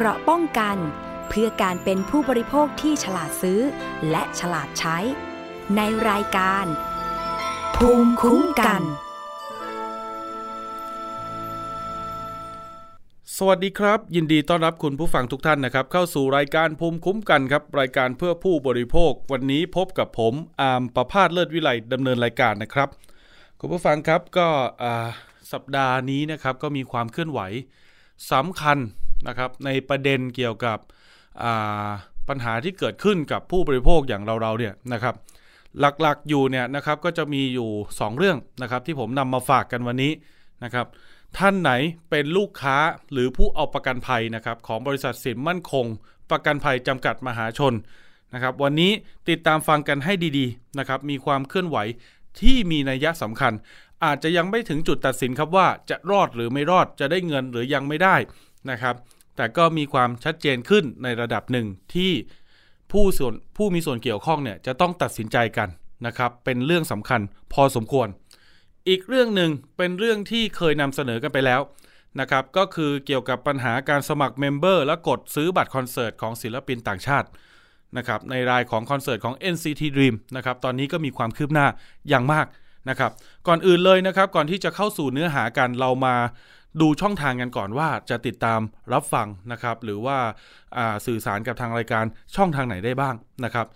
เกราะป้องกันเพื่อการเป็นผู้บริโภคที่ฉลาดซื้อและฉลาดใช้ในรายการภูมิคุ้มกันสวัสดีครับยินดีต้อนรับคุณผู้ฟังทุกท่านนะครับเข้าสู่รายการภูมิคุ้มกันครับรายการเพื่อผู้บริโภควันนี้พบกับผมอาร์มประภาสเลิศวิไลดำเนินรายการนะครับคุณผู้ฟังครับก็สัปดาห์นี้นะครับก็มีความเคลื่อนไหวสำคัญนะครับในประเด็นเกี่ยวกับปัญหาที่เกิดขึ้นกับผู้บริโภคอย่างเราๆเนี่ยนะครับหลักๆอยู่เนี่ยนะครับก็จะมีอยู่2เรื่องนะครับที่ผมนำมาฝากกันวันนี้นะครับท่านไหนเป็นลูกค้าหรือผู้เอาประกันภัยนะครับของบริษัทสินมั่นคงประกันภัยจำกัดมหาชนนะครับวันนี้ติดตามฟังกันให้ดีๆนะครับมีความเคลื่อนไหวที่มีนัยสำคัญอาจจะยังไม่ถึงจุดตัดสินครับว่าจะรอดหรือไม่รอดจะได้เงินหรือยังไม่ได้นะครับแต่ก็มีความชัดเจนขึ้นในระดับหนึ่งที่ผู้มีส่วนเกี่ยวข้องเนี่ยจะต้องตัดสินใจกันนะครับเป็นเรื่องสำคัญพอสมควรอีกเรื่องหนึ่งเป็นเรื่องที่เคยนำเสนอกันไปแล้วนะครับก็คือเกี่ยวกับปัญหาการสมัครเมมเบอร์และกดซื้อบัตรคอนเสิร์ตของศิลปินต่างชาตินะครับในรายของคอนเสิร์ตของ NCT Dream นะครับตอนนี้ก็มีความคืบหน้าอย่างมากนะครับก่อนอื่นเลยนะครับก่อนที่จะเข้าสู่เนื้อหากันเรามาดูช่องทางกันก่อนว่าจะติดตามรับฟังนะครับหรือว่าสื่อสารกับทางรายการช่องทางไหนได้บ้างนะครับ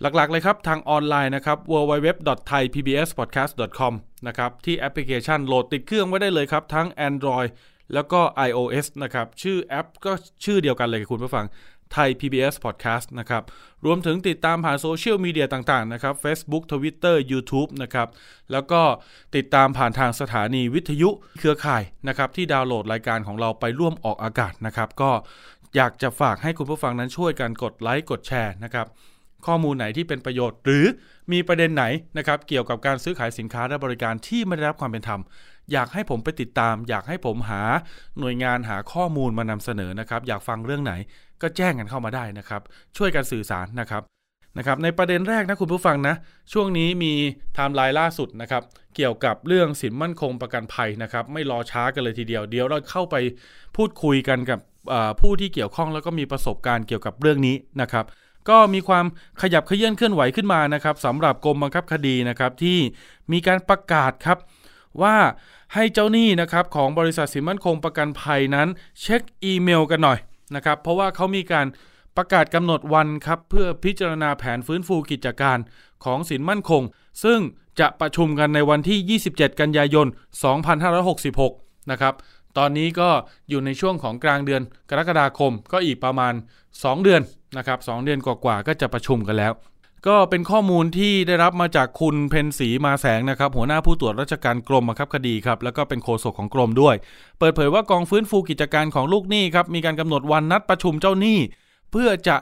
หลักๆเลยครับทางออนไลน์นะครับ www.thaipbspodcast.com นะครับที่แอปพลิเคชันโหลดติดเครื่องไว้ได้เลยครับทั้ง Android แล้วก็ iOS นะครับชื่อแอปก็ชื่อเดียวกันเลยคุณผู้ฟังไทย PBS Podcast นะครับรวมถึงติดตามผ่านโซเชียลมีเดียต่างๆนะครับ Facebook Twitter YouTube นะครับแล้วก็ติดตามผ่านทางสถานีวิทยุเครือข่ายนะครับที่ดาวน์โหลดรายการของเราไปร่วมออกอากาศนะครับก็อยากจะฝากให้คุณผู้ฟังนั้นช่วยกันกดไลค์กดแชร์นะครับข้อมูลไหนที่เป็นประโยชน์หรือมีประเด็นไหนนะครับเกี่ยวกับการซื้อขายสินค้าและบริการที่ไม่ได้รับความเป็นธรรมอยากให้ผมไปติดตามอยากให้ผมหาหน่วยงานหาข้อมูลมานำเสนอนะครับอยากฟังเรื่องไหนก็แจ้งกันเข้ามาได้นะครับช่วยกันสื่อสารนะครับในประเด็นแรกนะคุณผู้ฟังนะช่วงนี้มีไทม์ไลน์ล่าสุดนะครับเกี่ยวกับเรื่องสินมั่นคงประกันภัยนะครับไม่รอช้ากันเลยทีเดียวเดี๋ยวเราเข้าไปพูดคุยกันกับผู้ที่เกี่ยวข้องแล้วก็มีประสบการณ์เกี่ยวกับเรื่องนี้นะครับก็มีความขยับเขยื้อนเคลื่อนไหวขึ้นมานะครับสำหรับกรมบังคับคดีนะครับที่มีการประกาศครับว่าให้เจ้าหนี้นะครับของบริษัทสินมั่นคงประกันภัยนั้นเช็คอีเมลกันหน่อยนะครับเพราะว่าเขามีการประกาศกำหนดวันครับเพื่อพิจารณาแผนฟื้นฟูกิจการของสินมั่นคงซึ่งจะประชุมกันในวันที่27กันยายน2566นะครับตอนนี้ก็อยู่ในช่วงของกลางเดือนกรกฎาคมก็อีกประมาณ2เดือนนะครับ2เดือนกว่าๆก็จะประชุมกันแล้วก็เป็นข้อมูลที่ได้รับมาจากคุณเพ็ญศรีมาแสงนะครับหัวหน้าผู้ตรวจราชการกรมบังคับคดีครับแล้วก็เป็นโฆษกของกรมด้วยเปิดเผยว่ากองฟื้นฟูกิจการของลูกหนี้ครับมีการกำหนดวันนัดประชุมเจ้าหนี้เพื่อจะ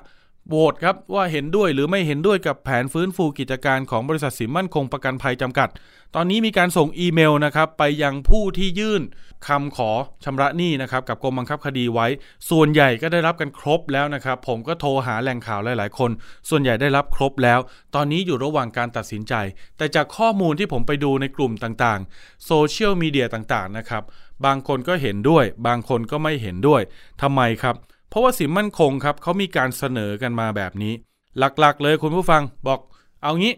โหวตครับว่าเห็นด้วยหรือไม่เห็นด้วยกับแผนฟื้นฟูกิจการของบริษัทสินมั่นคงประกันภัยจำกัดตอนนี้มีการส่งอีเมลนะครับไปยังผู้ที่ยื่นคำขอชำระหนี้นะครับกับกรมบังคับคดีไว้ส่วนใหญ่ก็ได้รับกันครบแล้วนะครับผมก็โทรหาแหล่งข่าวหลายๆคนส่วนใหญ่ได้รับครบแล้วตอนนี้อยู่ระหว่างการตัดสินใจแต่จากข้อมูลที่ผมไปดูในกลุ่มต่างๆโซเชียลมีเดียต่างๆนะครับบางคนก็เห็นด้วยบางคนก็ไม่เห็นด้วยทำไมครับเพราะว่าสินมั่นคงครับเขามีการเสนอกันมาแบบนี้หลักๆเลยคุณผู้ฟังบอกเอางี้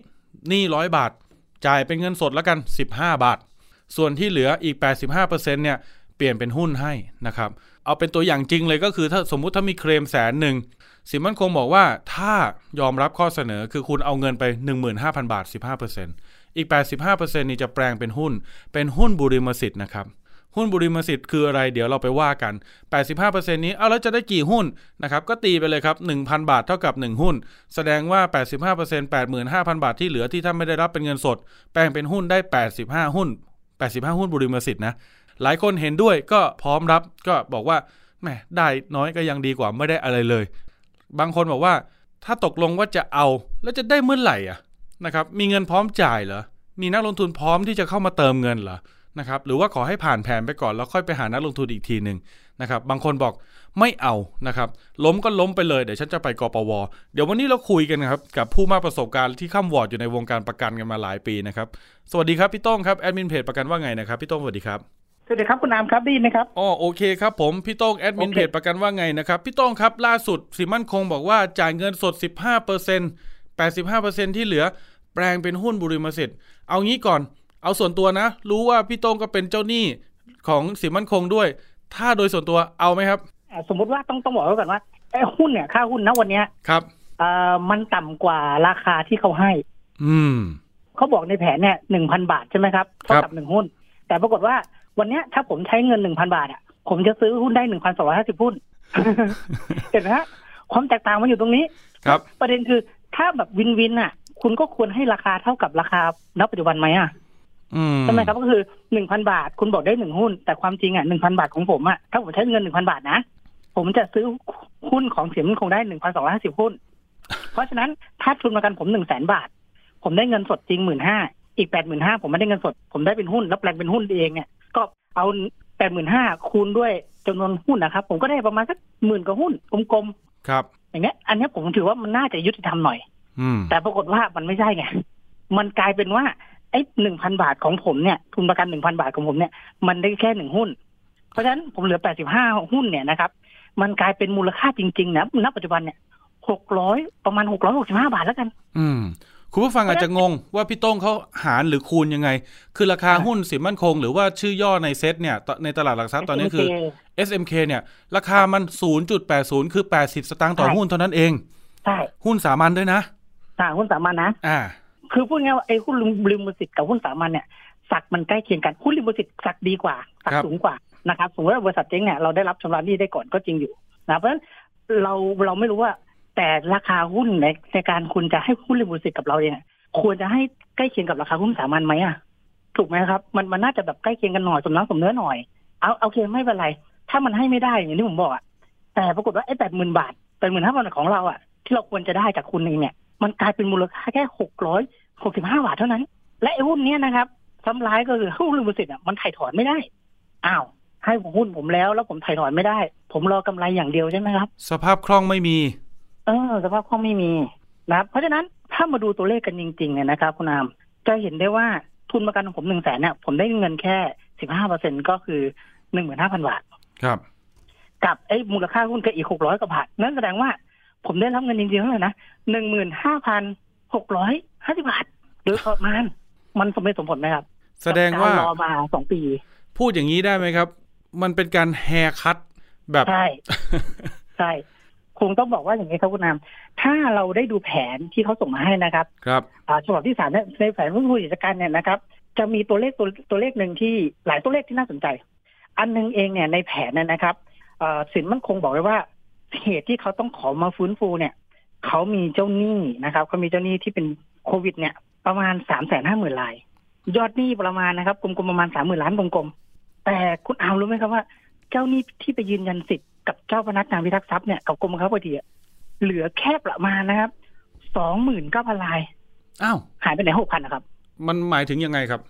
หนี้100บาทจ่ายเป็นเงินสดแล้วกัน15บาทส่วนที่เหลืออีก 85% เนี่ยเปลี่ยนเป็นหุ้นให้นะครับเอาเป็นตัวอย่างจริงเลยก็คือถ้าสมมุติถ้ามีเคลม 100,000 สินมั่นคงบอกว่าถ้ายอมรับข้อเสนอคือคุณเอาเงินไป 15,000 บาท 15% อีก 85% นี่จะแปลงเป็นหุ้นบุริมสิทธิ์นะครับหุ้นบุริมสิทธิ์คืออะไรเดี๋ยวเราไปว่ากัน 85% นี้แล้วจะได้กี่หุ้นนะครับก็ตีไปเลยครับ 1,000 บาทเท่ากับ1หุ้นแสดงว่า 85% 85,000 บาทที่เหลือที่ท่านไม่ได้รับเป็นเงินสดแปลงเป็นหุ้นได้85หุ้นบุริมสิทธิ์นะหลายคนเห็นด้วยก็พร้อมรับก็บอกว่าแหมได้น้อยก็ยังดีกว่าไม่ได้อะไรเลยบางคนบอกว่าถ้าตกลงว่าจะเอาแล้วจะได้เมื่อไหร่อ่ะนะครับมีเงินพร้อมจ่ายเหรอมีนักลงทุนพร้อมที่จะเข้ามาเติมเงินเหรอนะครับหรือว่าขอให้ผ่านแผนไปก่อนแล้วค่อยไปหานักลงทุนอีกทีนึงนะครับบางคนบอกไม่เอานะครับล้มก็ล้มไปเลยเดี๋ยวฉันจะไปกปว.เดี๋ยววันนี้เราคุยกันครับกับผู้มากประสบการณ์ที่ข้ามวอร์ดอยู่ในวงการประกันกันมาหลายปีนะครับสวัสดีครับพี่โต้งครับแอดมินเพจประกันว่าไงนะครับพี่โต้งสวัสดีครับส สวัสดีครับคุณอามครับได้ยินไหมครับอ๋อโอเคครับผมพี่โต้งแอดมินเพจประกันว่าไงนะครับพี่โต้งครับล่าสุดสิมั่นคงบอกว่าจ่ายเงินสด 15% 85% ที่เหลือแปลงเป็นหุ้นบุริมสิทธิ์เอางี้ก่อนเอาส่วนตัวนะรู้ว่าพี่โต้งก็เป็นเจ้าหนี้ของสิมั่นคงด้วยถ้าโดยส่วนตัวเอาไหมครับสมมติว่าต้องบอกไว้ก่อนว่าไอ้หุ้นเนี่ยค่าหุ้นนะวันนี้ครับมันต่ำกว่าราคาที่เขาให้เขาบอกในแผนเนี่ย 1,000 บาทใช่ไหมครับเท่ากับ1หุ้นแต่ปรากฏว่าวันนี้ถ้าผมใช้เงิน 1,000 บาทอ่ะผมจะซื้อหุ้นได้ 1,250 หุ้น เห็นไหมฮะความแตกต่างมันอยู่ตรงนี้ครับประเด็นคือถ้าแบบวินวินอ่ะคุณก็ควรให้ราคาเท่ากับราคาณปัจจุบันไหมอ่ะใช่ไหมครับก็คือ 1,000 บาทคุณบอกได้1หุ้นแต่ความจริงอ่ะ 1,000 บาทของผมอ่ะถ้าผมใช้เงิน 1,000 บาทนะผมจะซื้อหุ้นของเสียมันคงได้ 1,250 หุ้น เพราะฉะนั้นถ้าทุนประกันผม 100,000 บาทผมได้เงินสดจริง 15,000 อีก 85,000 ผมไม่ได้เงินสดผมได้เป็นหุ้นแล้วแปลงเป็นหุ้นเองเนี่ยก็เอา 85,000 คูณด้วยจำนวนหุ้นนะครับผมก็ได้ประมาณสักหมื่นกว่าหุ้นกลมๆครับอย่างเงี้ยอันนี้ผมถือว่ามันน่าจะยุติธรรมหน่อยแต่ปรากฏว่ามันไม่ใช่ไงมันกลายเป็นว่าไอ้ 1,000 บาทของผมเนี่ยทุนประกัน 1,000 บาทของผมเนี่ยมันได้แค่1หุ้นเพราะฉะนั้นผมเหลือ85หุ้นเนี่ยนะครับมันกลายเป็นมูลค่าจริงๆนะณปัจจุบันเนี่ย600ประมาณ665 บาทแล้วกันคุณผู้ฟังอาจจะงงว่าพี่โต้งเขาหารหรือคูณยังไงคือราคาหุ้นสิมั่นคงหรือว่าชื่อย่อในเซ็ตเนี่ยในตลาดหลักทรัพย์ตอนนี้คือ SMK เนี่ยราคามัน 0.80 คือ 80 สตางค์ต่อหุ้นเท่านั้นเองใช่หุ้นสามัญด้วยนะหุ้นสามัญนะคือพูดง่ายว่าไอ้หุ้นริมสิทธิ์กับหุ้นสามัญเนี่ยสักมันใกล้เคียงกันหุ้นริมสิทธิ์สักดีกว่าสักสูงกว่านะครับสมมติว่าบริษัทเจ๊งเนี่ยเราได้รับชำระหนี้ได้ก่อนก็จริงอยู่นะเพราะฉะนั้นเราไม่รู้ว่าแต่ราคาหุ้นในการคุณจะให้หุ้นริมสิทธิ์กับเราเนี่ยควรจะให้ใกล้เคียงกับราคาหุ้นสามัญไหมอ่ะถูกไหมครับมันน่าจะแบบใกล้เคียงกันหน่อยสมน้ำสมเนื้อหน่อยเอาโอเคไม่เป็นไรถ้ามันให้ไม่ได้อย่างที่ผมบอกอ่ะแต่ปรากฏว่าไอ้80,000 บาท85,000 บาทของเราอ่ะที่เราควรจะได้จากคุณเองเนี่ยมันกลายเป็นมูลค่าแค่665 บาทเท่านั้นและไอ้หุ้นนี้นะครับซ้ำร้ายก็คือหุ้นริมสิทธิ์อ่ะมันถ่ายถอนไม่ได้อ้าวให้ผมหุ้นผมแล้วผมถ่ายถอนไม่ได้ผมรอกำไรอย่างเดียวใช่ไหมครับสภาพคล่องไม่มีสภาพคล่องไม่มีนะครับเพราะฉะนั้นถ้ามาดูตัวเลขกันจริงๆเนี่ยนะครับคุณอามจะเห็นได้ว่าทุนประกันของผม100,000เนี่ยผมได้เงินแค่ 15% ก็คือ 15,000 บาทครับกับไอ้มูลค่าหุ้นก็อีก600กว่าบาทนั่นแสดงว่าผมได้รับเงินจริงๆเท่าไหร่นะ 15,650 บาทหรือประมาณมันสมเหตุสมผลไหมครับแสดงว่ารอมา2ปีพูดอย่างนี้ได้ไหมครับมันเป็นการแฮร์คัทแบบใช่ ใช่คงต้องบอกว่าอย่างนี้ครับคุณนามถ้าเราได้ดูแผนที่เขาส่งมาให้นะครับครับฉบับที่3ในแผนผู้จัดการเนี่ยนะครับจะมีตัวเลขตัวเลขหนึ่งที่หลายตัวเลขที่น่าสนใจอันนึงเองเนี่ยในแผนเนี่ยนะครับสินมั่นคงบอกไว้ว่าเหตุที่เขาต้องขอมาฟื้นฟูเนี่ยเขามีเจ้าหนี้นะครับเขามีเจ้าหนี้ที่เป็นโควิดเนี่ยประมาณ 350,000 รายยอดหนี้ประมาณนะครับกลมๆประมาณ 30,000 ล้านกลมๆแต่คุณอามรู้ไหมครับว่าเจ้าหนี้ที่ไปยืนยันสิทธิ์กับเจ้าพนักงานพิทักษ์ทรัพย์เนี่ยกับกรมบังคับคดีเหลือแค่ประมาณนะครับ 29,000 รายอ้าวหายไปไหน 6,000 นะครับมันหมายถึงยังไงครับ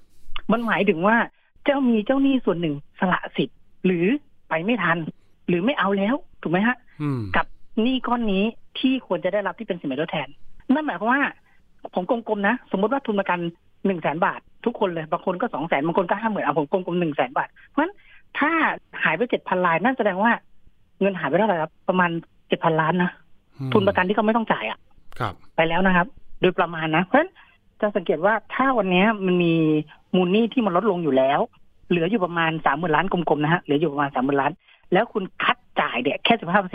มันหมายถึงว่าเจ้าหนี้ส่วนหนึ่งสละสิทธิ์หรือไปไม่ทันหรือไม่เอาแล้วถูกไหมฮะกับหนี้ก้อนนี้ที่ควรจะได้รับที่เป็นสินไหมทดแทนนั่นหมายความว่าผมกลมๆนะสมมติว่าทุนประกัน 100,000 บาททุกคนเลยบางคนก็ 200,000 บางคนก็ 50,000 เอาผมกลมๆ 100,000 บาทเพราะฉะนั้นถ้าหายไป 7,000 รายนั่นแสดงว่าเงินหายไปเท่าไหร่ครับประมาณ 7,000 ล้านนะทุนประกันที่เขาไม่ต้องจ่ายอ่ะครับไปแล้วนะครับโดยประมาณนะเพราะฉะนั้นจะสังเกตว่าถ้าวันนี้มันมีมูลหนี้ที่มันลดลงอยู่แล้วเหลืออยู่ประมาณ 30,000 ล้านกลมๆนะฮะเหลืออยู่ประมาณ 30,000 ล้านแล้วคุณคัดจ่ายเนี่ยแค่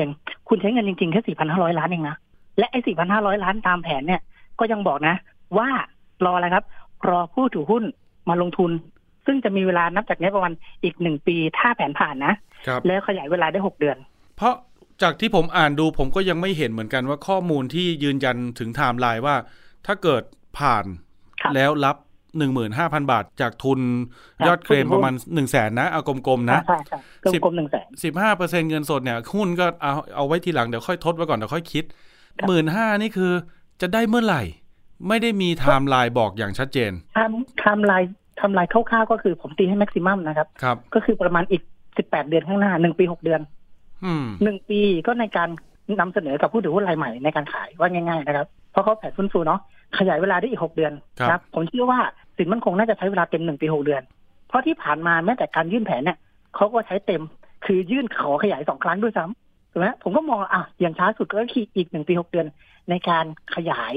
15% คุณใช้เงินจริงๆแค่ 4,500 ล้านเองนะและไอ้ 4,500 ล้านตามแผนเนี่ยก็ยังบอกนะว่ารออะไรครับรอผู้ถือหุ้นมาลงทุนซึ่งจะมีเวลานับจากนี้ประมาณอีก1ปีถ้าแผนผ่านนะแล้วขยายเวลาได้6 เดือนเพราะจากที่ผมอ่านดูผมก็ยังไม่เห็นเหมือนกันว่าข้อมูลที่ยืนยันถึงไทม์ไลน์ว่าถ้าเกิดผ่านแล้วรับ 15,000 บาทจากทุนยอดเคลมประมาณ 100,000 นะเอากลมๆนะกลมๆ 100,000 15% เงินสดเนี่ยหุ้นก็เอาไว้ทีหลังเดี๋ยวค่อยทดไว้ก่อนเดี๋ยวค่อยคิด 15,000 นี่คือจะได้เมื่อไหร่ไม่ได้มีไทม์ไลน์บอกอย่างชัดเจนไทม์ไลน์คร่าวๆก็คือผมตีให้แม็กซิมัมนะครับก็คือประมาณอีก18 เดือนข้างหน้า1ปี6 เดือน1ปีก็ในการนำเสนอกับผู้ถือหุ้นรายใหม่ในการขายว่าง่ายๆนะครับเพราะเขาแผนฟื้นฟูเนาะขยายเวลาได้อีก6 เดือนครับผมเชื่อว่าสินมั่นคงน่าจะใช้เวลาเต็ม1ปี6 เดือน เพราะที่ผ่านมาแม้แต่การยื่นแผนเนี่ยเขาก็ใช้เต็มคือยื่นขอขยาย2ครั้งด้วยซ้ำถูกไหมผมก็มองอย่างช้าสุดก็คืออีก1ปี6เดือนในการขยาย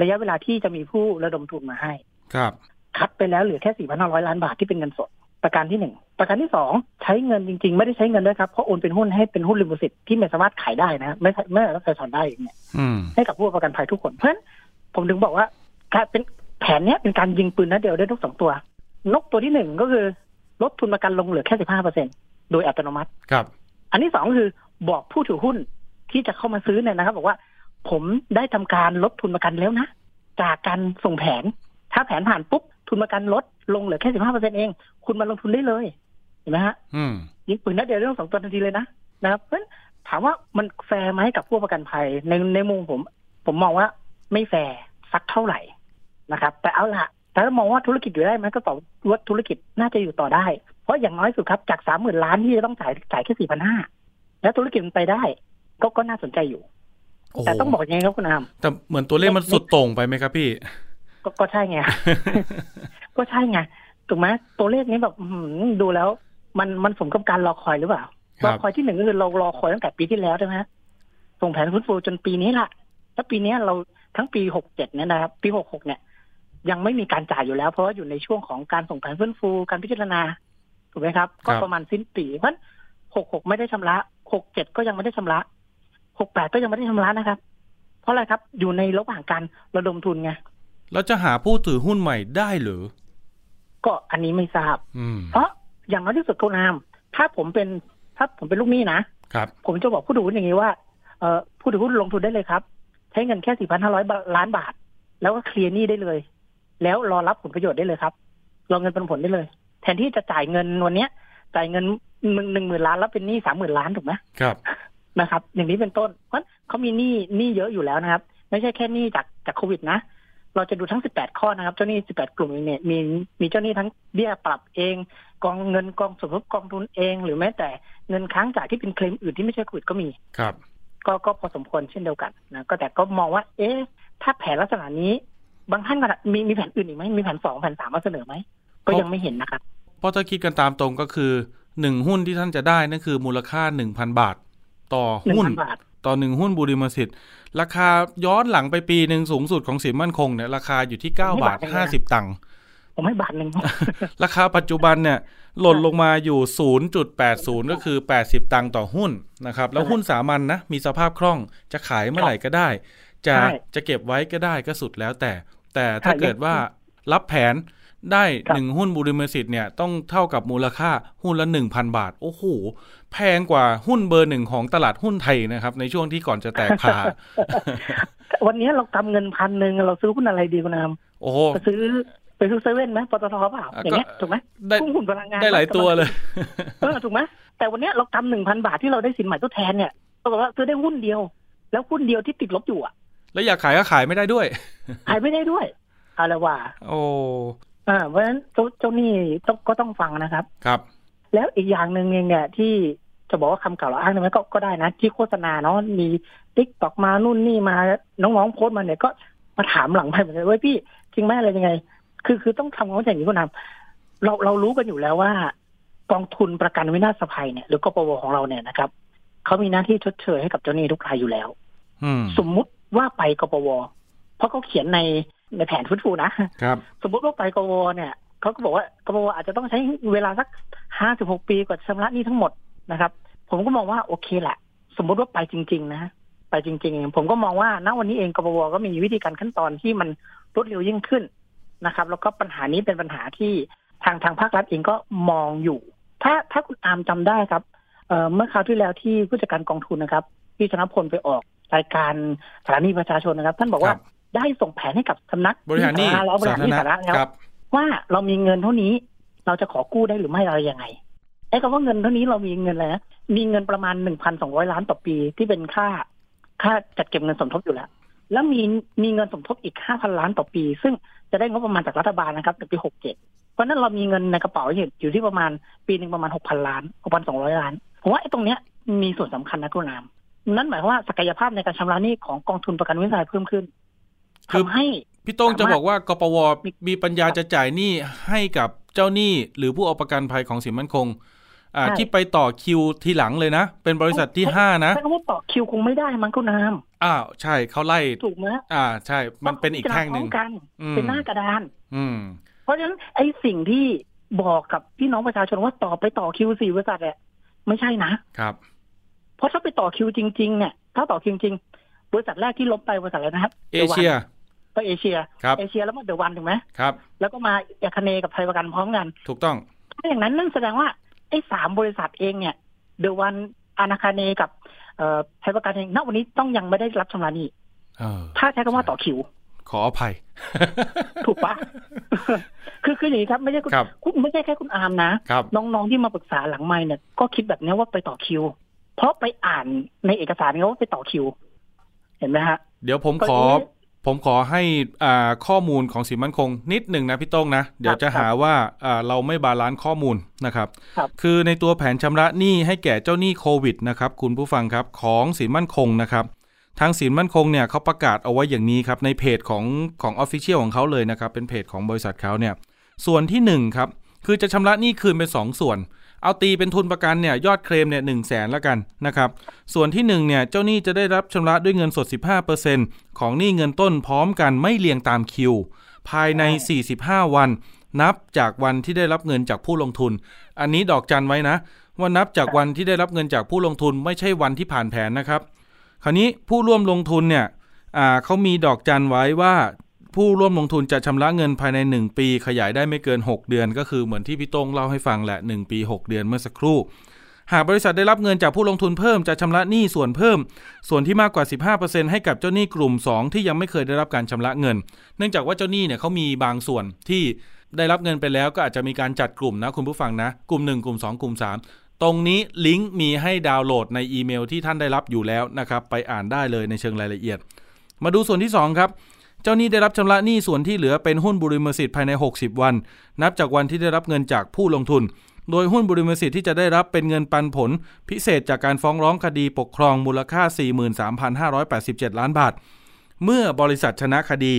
ระยะเวลาที่จะมีผู้ระดมทุนมาให้ครับคัดไปแล้วเหลือแค่ 4,500 ล้านบาทที่เป็นเงินสดประการที่1ประการที่2ใช้เงินจริงๆไม่ได้ใช้เงินด้วยครับเพราะโอนเป็นหุ้นให้เป็นหุ้นริมสิทธิ์ที่ไม่สามารถขายได้นะไม่สามารถขายถอนได้อย่างเงี้ยให้กับผู้ประกันภัยทุกคนเพราะฉะนั้นผมถึงบอกว่าการเป็นแผนเนี้ยเป็นการยิงปืนนัดเดียวได้นก2ตัวนกตัวที่1ก็คือลดทุนประกันลงเหลือแค่ 15% โดยอัตโนมัติครับอันที่2คือบอกผู้ถือหุ้นที่จะเข้ามาซื้อเนี่ยนะครับบอกว่าผมได้ทำการลดทุนประกันแล้วนะจากการส่งแผนถ้าแผนผ่านปุ๊บทุนประกันลดลงเหลือแค่ 15% เองคุณมาลงทุนได้เลยเห็นไหมฮะยิงปืนนัดเดียวเรื่อง2ตัวทันทีเลยนะครับเพราะถามว่ามันแฟร์ไหมกับผู้ประกันภัยในมุมผมมองว่าไม่แฟร์สักเท่าไหร่นะครับแต่เอาละแต่ถ้ามองว่าธุรกิจอยู่ได้มันก็ตอบว่าธุรกิจน่าจะอยู่ต่อได้เพราะอย่างน้อยสุดครับจาก 30,000 ล้านที่จะต้องจ่ายแค่ 4,500 แล้วธุรกิจมันไปได้ก็น่าสนใจอยู่แต่ต้องบอกยังไงครับคุณอามแต่เหมือนตัวเลขมันสุดตรงไปไหมครับพี่ก็ใช่ไงก็ใช่ไงถูกไหมตัวเลขนี้แบบดูแล้วมันสมกับการรอคอยหรือเปล่ารอคอยที่หนึ่งก็คือเรารอคอยตั้งแต่ปีที่แล้วใช่ไหมส่งแผนฟื้นฟูจนปีนี้ละแล้วปีนี้เราทั้งปี67เนี่ยนะครับปี66เนี่ยยังไม่มีการจ่ายอยู่แล้วเพราะว่าอยู่ในช่วงของการส่งแผนฟื้นฟูการพิจารณาถูกไหมครับก็ประมาณสิ้นปีเพราะ66ไม่ได้ชำระ67ก็ยังไม่ได้ชำระ68ก็ยังไม่ได้ชำระนะครับเพราะอะไรครับอยู่ในระหว่างการระดมทุนไงแล้วจะหาผู้ถือหุ้นใหม่ได้หรือก็อันนี้ไม่ทราบเพราะอย่างน้อยที่สุดคุณอามถ้าผมเป็นลูกหนี้นะครับผมจะบอกผู้ถือหุ้นอย่างนี้ว่าผู้ถือหุ้นลงทุนได้เลยครับใช้เงินแค่ 4,500 ล้านบาทแล้วก็เคลียร์หนี้ได้เลยแล้วรอรับผลประโยชน์ได้เลยครับรอเงินปันผลได้เลยแทนที่จะจ่ายเงินวันนี้จ่ายเงิน 10,000 ล้านแล้วเป็นหนี้ 30,000 ล้านถูกมั้ยครับนะครับอย่างนี้เป็นต้นเพราะเขามีหนี้เยอะอยู่แล้วนะครับไม่ใช่แค่หนี้จากโควิดนะเราจะดูทั้ง18ข้อนะครับเจ้าหนี้18กลุ่มเนี่ยมีเจ้าหนี้ทั้งเบี้ยปรับเองกองเงินกองสมทบกองทุนเองหรือแม้แต่เงินค้างจ่ายที่เป็นเคลมอื่นที่ไม่ใช่โควิดก็มีครับก็พอสมควรเช่นเดียวกันนะก็แต่ก็มองว่าเอ๊ะถ้าแผนลักษณะนี้บางท่านก็มีแผนอื่นอีกมั้ยมีแผน2แผน3มาเสนอมั้ยก็ยังไม่เห็นนะครับเพราะถ้าคิดกันตามตรงก็คือ1หุ้นที่ท่านจะได้นั่นคือมูลค่า 1,000 บาทต่อหุ้นต่อ1หุ้นบุริมสิทธิ์ราคาย้อนหลังไปปีนึงสูงสุดของสินมั่นคงเนี่ยราคาอยู่ที่ 9.50 ตังค์ผมให้บาทนึงราคาปัจจุบันเนี่ยหล่นลงมาอยู่ 0.80 ก็คือ80ตังค์ต่อหุ้นนะครับแล้วหุ้นสามัญนะมีสภาพคล่องจะขายเมื่อไหร่ก็ได้จะเก็บไว้ก็ได้ก็สุดแล้วแต่ถ้าเกิดว่ารับแผนได้1หุ้นบุริมสิทธิ์เนี่ยต้องเท่ากับมูลค่าหุ้นละ 1,000 บาทโอ้โหแพงกว่าหุ้นเบอร์1ของตลาดหุ้นไทยนะครับในช่วงที่ก่อนจะแตกพา วันนี้เรากำเงิน 1,000 นึงเราซื้อหุ้นอะไรดีคุณนามโอ้โหไปซื้อเซเว่นมั้ยปตทเปล่าอย่างเงี้ยถูกมั้ยหุ้นพลังงานได้หลายตัวเลยถูกมั้ยแต่วันนี้เรากำ 1,000 บาทที่เราได้สินใหม่ทดแทนเนี่ยปรากฏว่าซื้อได้หุ้นเดียวแล้วหุ้นเดียวที่ติดลบอยู่อ่ะแล้วอยากขายก็ขายไม่ได้ด้วยอะไรวะโอ้เพราะฉะนั้นเจ้าหนี้ก็ต้องฟังนะครับครับแล้วอีกอย่างนึงเนี่ยที่จะบอกว่าคำกล่าวอ้างนั้นก็ได้นะที่โฆษณาเนาะมี TikTok มานู่นนี่มาน้องๆโพสต์มาเนี่ยก็มาถามหลังไปเหมือนกันเว้ยพี่จริงมั้ยอะไรยังไงคือต้องทำของอย่างนี้คุณนำเรารู้กันอยู่แล้วว่ากองทุนประกันวินาศภัยเนี่ยหรือกปวของเราเนี่ยนะครับเขามีหน้าที่ชดเชยให้กับเจ้าหนี้ทุกรายอยู่แล้วสมมุติว่าไปกปวเพราะเขาเขียนในแผนฟื้นฟูนะครับสมมุติว่าไปกปวเนี่ยเขาก็บอกว่ากปวอาจจะต้องใช้เวลาสัก56ปีกว่าจะชำระหนี้ทั้งหมดนะครับผมก็มองว่าโอเคแหละสมมุติว่าไปจริงๆนะไปจริงๆผมก็มองว่าณวันนี้เองกปวก็มีวิธีการขั้นตอนที่มันรวดเร็วยิ่งขึ้นนะครับแล้วก็ปัญหานี้เป็นปัญหาที่ทางภาครัฐเองก็มองอยู่ถ้าคุณอามจำได้ครับเมื่อคราวที่แล้วที่ผู้จัดการกองทุนนะครับพี่ชนะพลไปออกรายการสถานีประชาชนนะครับท่านบอกว่าได้ส่งแผนให้กับสำนักบริหารหนี้สาธารณะแล้วว่าเรามีเงินเท่านี้เราจะขอกู้ได้หรือไม่อะไรยังไงไอ้คำว่าเงินเท่านี้เรามีเงินแล้วมีเงินประมาณ 1,200 ล้านต่อปีที่เป็นค่าจัดเก็บเงินสมทบอยู่แล้วแล้วมีเงินสมทบอีก 5,000 ล้านต่อปีซึ่งจะได้งบประมาณจากรัฐบาลนะครับในปี67เพราะนั้นเรามีเงินในกระเป๋าอยู่ที่ประมาณปีนึงประมาณ 6,000 ล้าน 6,200 ล้านผมว่าไอ้ตรงเนี้ยมีส่วนสำคัญนะคุณนามนั่นหมายความว่าศักยภาพในการชำระหนี้ของกองทุนประกันวินาศภัยเพิ่มขึ้นทำให้ พี่โต้งจะบอกว่ากปว.มีปัญญาจะจ่ายหนี้ให้กับเจ้าหนี้หรือผู้เอาประกันภัยของสินมั่นคงที่ไปต่อคิวทีหลังเลยนะเป็นบริษัทที่5นะถ้าว่าต่อคิวคงไม่ได้มั้งคุณน้ำใช่เขาไล่ถูกไหมใช่มันเป็นอีกแท่งนึงเป็นหน้ากระดานเพราะฉะนั้นไอ้สิ่งที่บอกกับพี่น้องประชาชนว่าต่อไปต่อคิว4บริษัทเนี่ยไม่ใช่นะครับเพราะถ้าไปต่อคิวจริงๆเนี่ยถ้าต่อคิวจริงบริษัทแรกที่ล้มไปบริษัทอะไรนะครับเอเชียแล้วมาเดอะวันถูกไหมครับแล้วก็มาเอกเนย์กับไทยประกันพร้อมกันถูกต้องถ้าอย่างนั้นนั่นแสดงว่าไอ้3บริษัทเองเนี่ยเดอะวันอานาคาเนย์กับไทยประกันเองณวันนี้ต้องยังไม่ได้รับชำระหนี้ถ้าใช้คำว่าต่อคิวขออภัยถูกปะคืออย่างนี้ครับไม่ใช่คุณไม่ใช่แค่คุณอาร์มนะน้องๆที่มาปรึกษาหลังไมค์เนี่ยก็คิดแบบนี้ว่าไปต่อคิวเพราะไปอ่านในเอกสารเขาว่าไปต่อคิวเห็นไหมฮะเดี๋ยวผมขอให้ข้อมูลของสินมั่นคงนิดหนึ่งนะพี่โต้งนะเดี๋ยวจะหาว่าเราไม่บาลานซ์ข้อมูลนะครับคือในตัวแผนชำระหนี้ให้แก่เจ้าหนี้โควิดนะครับคุณผู้ฟังครับของสินมั่นคงนะครับทางสินมั่นคงเนี่ยเขาประกาศเอาไว้อย่างนี้ครับในเพจของ Official ของเขาเลยนะครับเป็นเพจของบริษัทเขาเนี่ยส่วนที่1ครับคือจะชำระหนี้คืนเป็น2ส่วนเอาตีเป็นทุนประกันเนี่ยยอดเคลมเนี่ย 100,000 ละกันนะครับส่วนที่1เนี่ยเจ้าหนี้จะได้รับชำระด้วยเงินสด 15% ของหนี้เงินต้นพร้อมกันไม่เรียงตามคิวภายใน45วันนับจากวันที่ได้รับเงินจากผู้ลงทุนอันนี้ดอกจันไว้นะว่านับจากวันที่ได้รับเงินจากผู้ลงทุนไม่ใช่วันที่ผ่านแผนนะครับคราวนี้ผู้ร่วมลงทุนเนี่ยเขามีดอกจันไว้ว่าผู้ร่วมลงทุนจะชำระเงินภายใน1ปีขยายได้ไม่เกิน6เดือนก็คือเหมือนที่พี่โต้งเล่าให้ฟังแหละ1ปี6เดือนเมื่อสักครู่หากบริษัทได้รับเงินจากผู้ลงทุนเพิ่มจะชำระหนี้ส่วนเพิ่มส่วนที่มากกว่า 15% ให้กับเจ้าหนี้กลุ่ม2ที่ยังไม่เคยได้รับการชำระเงินเนื่องจากว่าเจ้าหนี้เนี่ยเขามีบางส่วนที่ได้รับเงินไปแล้วก็อาจจะมีการจัดกลุ่มนะคุณผู้ฟังนะกลุ่ม1กลุ่ม2กลุ่ม3ตรงนี้ลิงก์มีให้ดาวน์โหลดในอีเมลที่ท่านได้รับอยู่แล้วนะครับไปอ่านได้เลยในเชิงรายละเอียดมาดูส่วนที่2ครับเจ้าหนี้ได้รับชำระหนี้ส่วนที่เหลือเป็นหุ้นบุริมสิทธิ์ภายใน60วันนับจากวันที่ได้รับเงินจากผู้ลงทุนโดยหุ้นบุริมสิทธิ์ที่จะได้รับเป็นเงินปันผลพิเศษจากการฟ้องร้องคดีปกครองมูลค่า 43,587 ล้านบาทเมื่อบริษัทชนะคดี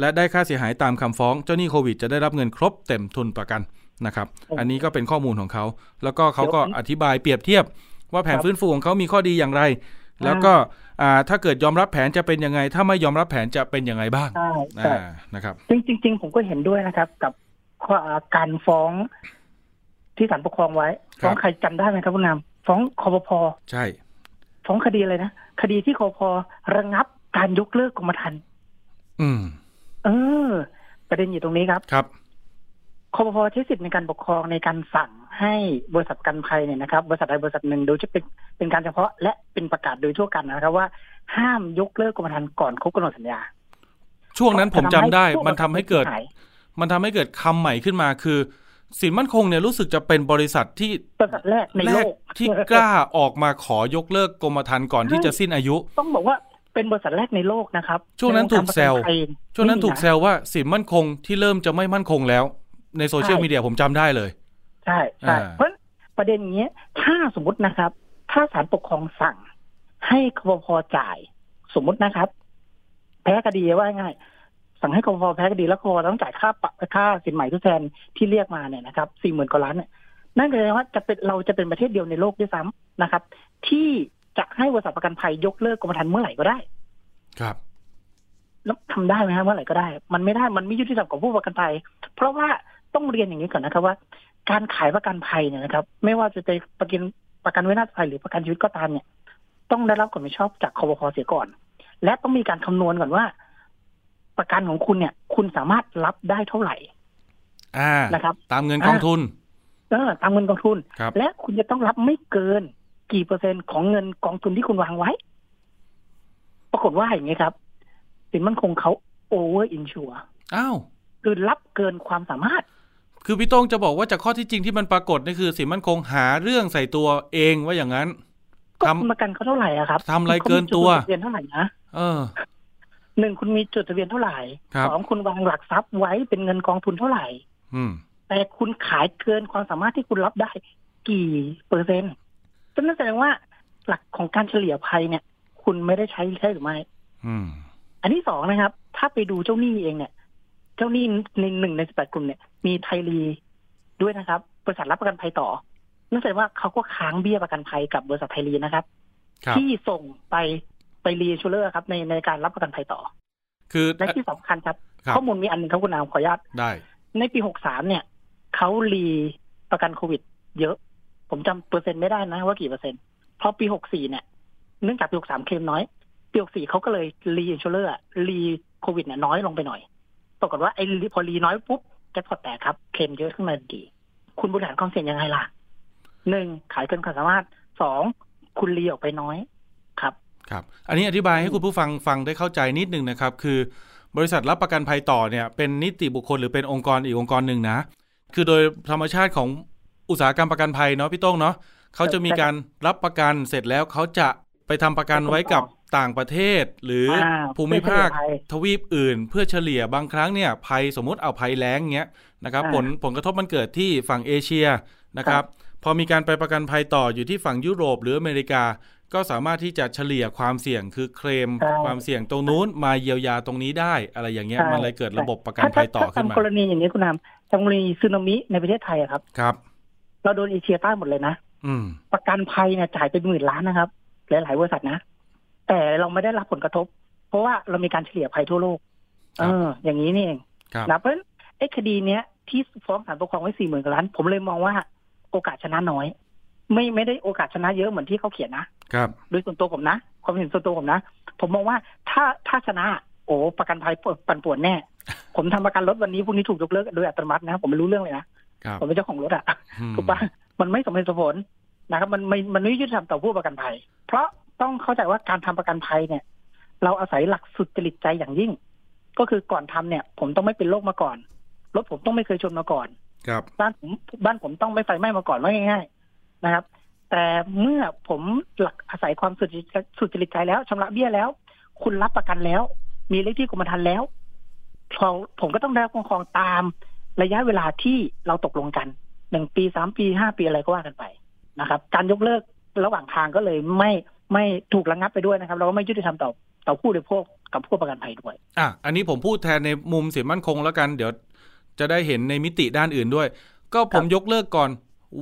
และได้ค่าเสียหายตามคำฟ้องเจ้าหนี้โควิดจะได้รับเงินครบเต็มทุนประกันนะครับอันนี้ก็เป็นข้อมูลของเขาแล้วก็เขาก็อธิบายเปรียบเทียบว่าแผนฟื้นฟูของเขามีข้อดีอย่างไรแล้วก็ถ้าเกิดยอมรับแผนจะเป็นยังไงถ้าไม่ยอมรับแผนจะเป็นยังไงบ้างนะครับจริงผมก็เห็นด้วยนะครับกับการฟ้องที่ศาลปกครองไว้ฟ้องใครจำได้ไหมครับคุณนำฟ้องคปภ.ใช่ฟ้องคดีอะไรนะคดีที่คปภ.ระงับการยกเลิกกรมธรรม์ประเด็นอยู่ตรงนี้ครับคปภ.ใช้สิทธิ์ในการปกครองในการสั่งให้บริษัทประกันภัยเนี่ยนะครับบริษัทใดบริษัทหนึ่งโดยจะเป็นการเฉพาะและเป็นประกาศโดยทั่วกันนะครับว่าห้ามยกเลิกกรมธรรม์ก่อนครบกำหนดสัญญาช่วงนั้นผมจำได้มันทำให้เกิดคำใหม่ขึ้นมาคือสินมั่นคงเนี่ยรู้สึกจะเป็นบริษัทที่บริษัทแรกในโลกที่กล้าออกมาขอยกเลิกกรมธรรม์ก่อนที่จะสิ้นอายุต้องบอกว่าเป็นบริษัทแรกในโลกนะครับช่วงนั้นถูกแซวว่าสินมั่นคงที่เริ่มจะไม่มั่นคงแล้วในโซเชียลมีเดียผมจำได้เลยใช่เพราะประเด็นนี้ถ้าสมมตินะครับถ้าศาลปกครองสั่งให้คปภ.จ่ายสมมตินะครับแพ้คดีว่าง่ายสั่งให้คปภ.แพ้คดีแล้วคปภ.ต้องจ่ายค่าสินใหม่ทดแทนที่เรียกมาเนี่ยนะครับ 40,000 กว่าล้านเนี่ยนั่นก็แปลว่าเราจะเป็นประเทศเดียวในโลกด้วยซ้ำนะครับที่จะให้บริษัทประกันภัยยกเลิกกรมธรรม์เมื่อไหร่ก็ได้ครับแล้วทำได้ไหมครับเมื่อไหร่ก็ได้มันไม่ได้มันไม่ยุติธรรมกับผู้ประกันภัยเพราะว่าต้องเรียนอย่างนี้ก่อนนะครับว่าการขายประกันภัยเนี่ยนะครับไม่ว่าจะเป็นประกันวินาศภัยหรือประกันชีวิตก็ตามเนี่ยต้องได้รับความชอบจากคปภ.เสียก่อนและต้องมีการคำนวณก่อนว่าประกันของคุณเนี่ยคุณสามารถรับได้เท่าไหร่นะครับตามเงินกองทุนตามเงินกองทุนและคุณจะต้องรับไม่เกินกี่เปอร์เซ็นต์ของเงินกองทุนที่คุณวางไว้ปรากฏว่าอย่างนี้ครับสินมั่นคงเขา over insure อ้าวคือรับเกินความสามารถคือพี่โต้งจะบอกว่าจากข้อที่จริงที่มันปรากฏนี่คือสินมั่นคงหาเรื่องใส่ตัวเองว่าอย่างนั้นทำประกันเขาเท่าไหร่อะครับทำอะไรเกินตัวเรียนเท่าไหร่นะหนึ่งคุณมีจดทะเบียนเท่าไหร่สองคุณวางหลักทรัพย์ไว้เป็นเงินกองทุนเท่าไหร่แต่คุณขายเกินความสามารถที่คุณรับได้กี่เปอร์เซ็นต์นั่นแสดงว่าหลักของการเฉลี่ยภัยเนี่ยคุณไม่ได้ใช้หรือไม่อันที่สองนะครับ ถ้าไปดูเจ้าหนี้เองเนี่ยเจ้าหนี้ใน1ใน18กลุ่มเนี่ยมีไทยลีด้วยนะครับบริษัทรับประกันภัยต่อนั่นแสดงว่าเขาก็ค้างเบี้ยประกันภัยกับบริษัทไทยลีนะครับที่ส่งไปรีชูเลอร์ครับในการรับประกันภัยต่อคือและที่สำคัญครับข้อมูลมีอันนึงครับคุณนาวขออนุญาตได้ในปี63เนี่ยเขารีประกันโควิดเยอะผมจำเปอร์เซ็นต์ไม่ได้นะว่ากี่เปอร์เซ็นต์เพราะปี64เนี่ยเนื่องจากปี63เคลมน้อยปี64เขาก็เลยรีอินชูเลอร์รีโควิดเนี่ยน้อยลงไปหน่อยปรากฏว่าไอ้พอรีน้อยปุ๊บแจ็คพอตแตกครับเคลมเยอะขึ้นมาดีคุณบริหารความเสี่ยงยังไงล่ะ1ขายเกินความสามารถ2คุณรีออกไปน้อยครับครับอันนี้อธิบายให้คุณผู้ฟังฟังได้เข้าใจนิดนึงนะครับคือบริษัทรับประกันภัยต่อเนี่ยเป็นนิติบุคคลหรือเป็นองค์กรอีกองค์กรหนึ่งนะคือโดยธรรมชาติของอุตสาหกรรมประกันภัยเนาะพี่โต้งเนาะเขาจะมีการรับประกันเสร็จแล้วเขาจะไปทำประกันไว้กับต่างประเทศหรือภูมิภาคทวีปอื่นเพื่อเฉลี่ยบางครั้งเนี่ยภัยสมมติเอาภัยแล้งเงี้ยนะครับผลกระทบมันเกิดที่ฝั่งเอเชียนะครับพอมีการไปประกันภัยต่ออยู่ที่ฝั่งยุโรปหรืออเมริกาก็สามารถที่จะเฉลี่ยความเสี่ยงคือเคลมความเสี่ยงตรงนู้นมาเยียวยาตรงนี้ได้อะไรอย่างเงี้ยมันเลยเกิดระบบประกันภัยต่อขึ้นมาถ้ากรณีอย่างนี้คุณนามกรณีสึนามิในประเทศไทยอะครับครับเราโดนเอเชียใต้หมดเลยนะประกันภัยเนี่ยจ่ายเป็นหมื่นล้านนะครับหลายๆบริษัทนะแต่เราไม่ได้รับผลกระทบเพราะว่าเรามีการเฉลี่ยภัยทั่วโลกอย่างนี้นี่เองนะเพราะฉะนั้นไอ้คดีเนี้ยที่ฟ้องศาลปกครองไว้40,000 กว่าล้านผมเลยมองว่าโอกาสชนะน้อยไม่ได้โอกาสชนะเยอะเหมือนที่เขาเขียนนะครับโดยส่วนตัวผมนะความเห็นส่วนตัวผมนะผมมองว่าถ้าชนะโอ้ประกันภัยปั่นป่วนแน่ผมทำประกันรถวันนี้พรุ่งนี้ถูกยกเลิกโดยอัตโนมัตินะผมไม่รู้เรื่องเลยนะผมเป็นเจ้าของรถถูกป่ะมันไม่สมเหตุสมผลนะครับมันไม่ยุติธรรมต่อผู้ประกันภัยเพราะต้องเข้าใจว่าการทำประกันภัยเนี่ยเราอาศัยหลักสุจริตใจอย่างยิ่งก็คือก่อนทำเนี่ยผมต้องไม่เป็นโรคมาก่อนรถผมต้องไม่เคยชนมาก่อนบ้านผมต้องไม่ไฟไหม้มาก่อนว่าง่ายๆนะครับแต่เมื่อผมหลักอาศัยความสุจริตใจแล้วชำระเบี้ยแล้วคุณรับประกันแล้วมีเลขที่กรมธรรม์แล้วผมก็ต้องได้คุ้มครองตามระยะเวลาที่เราตกลงกัน1ปี3ปี5ปีอะไรก็ว่ากันไปนะครับการยกเลิกระหว่างทางก็เลยไม่ถูกระงับไปด้วยนะครับเราก็ไม่ยุติธรรมต่อผู้บริโภคกับผู้ประกันภัยด้วยอันนี้ผมพูดแทนในมุมสินมั่นคงแล้วกันเดี๋ยวจะได้เห็นในมิติด้านอื่นด้วยก็ผมยกเลิกก่อน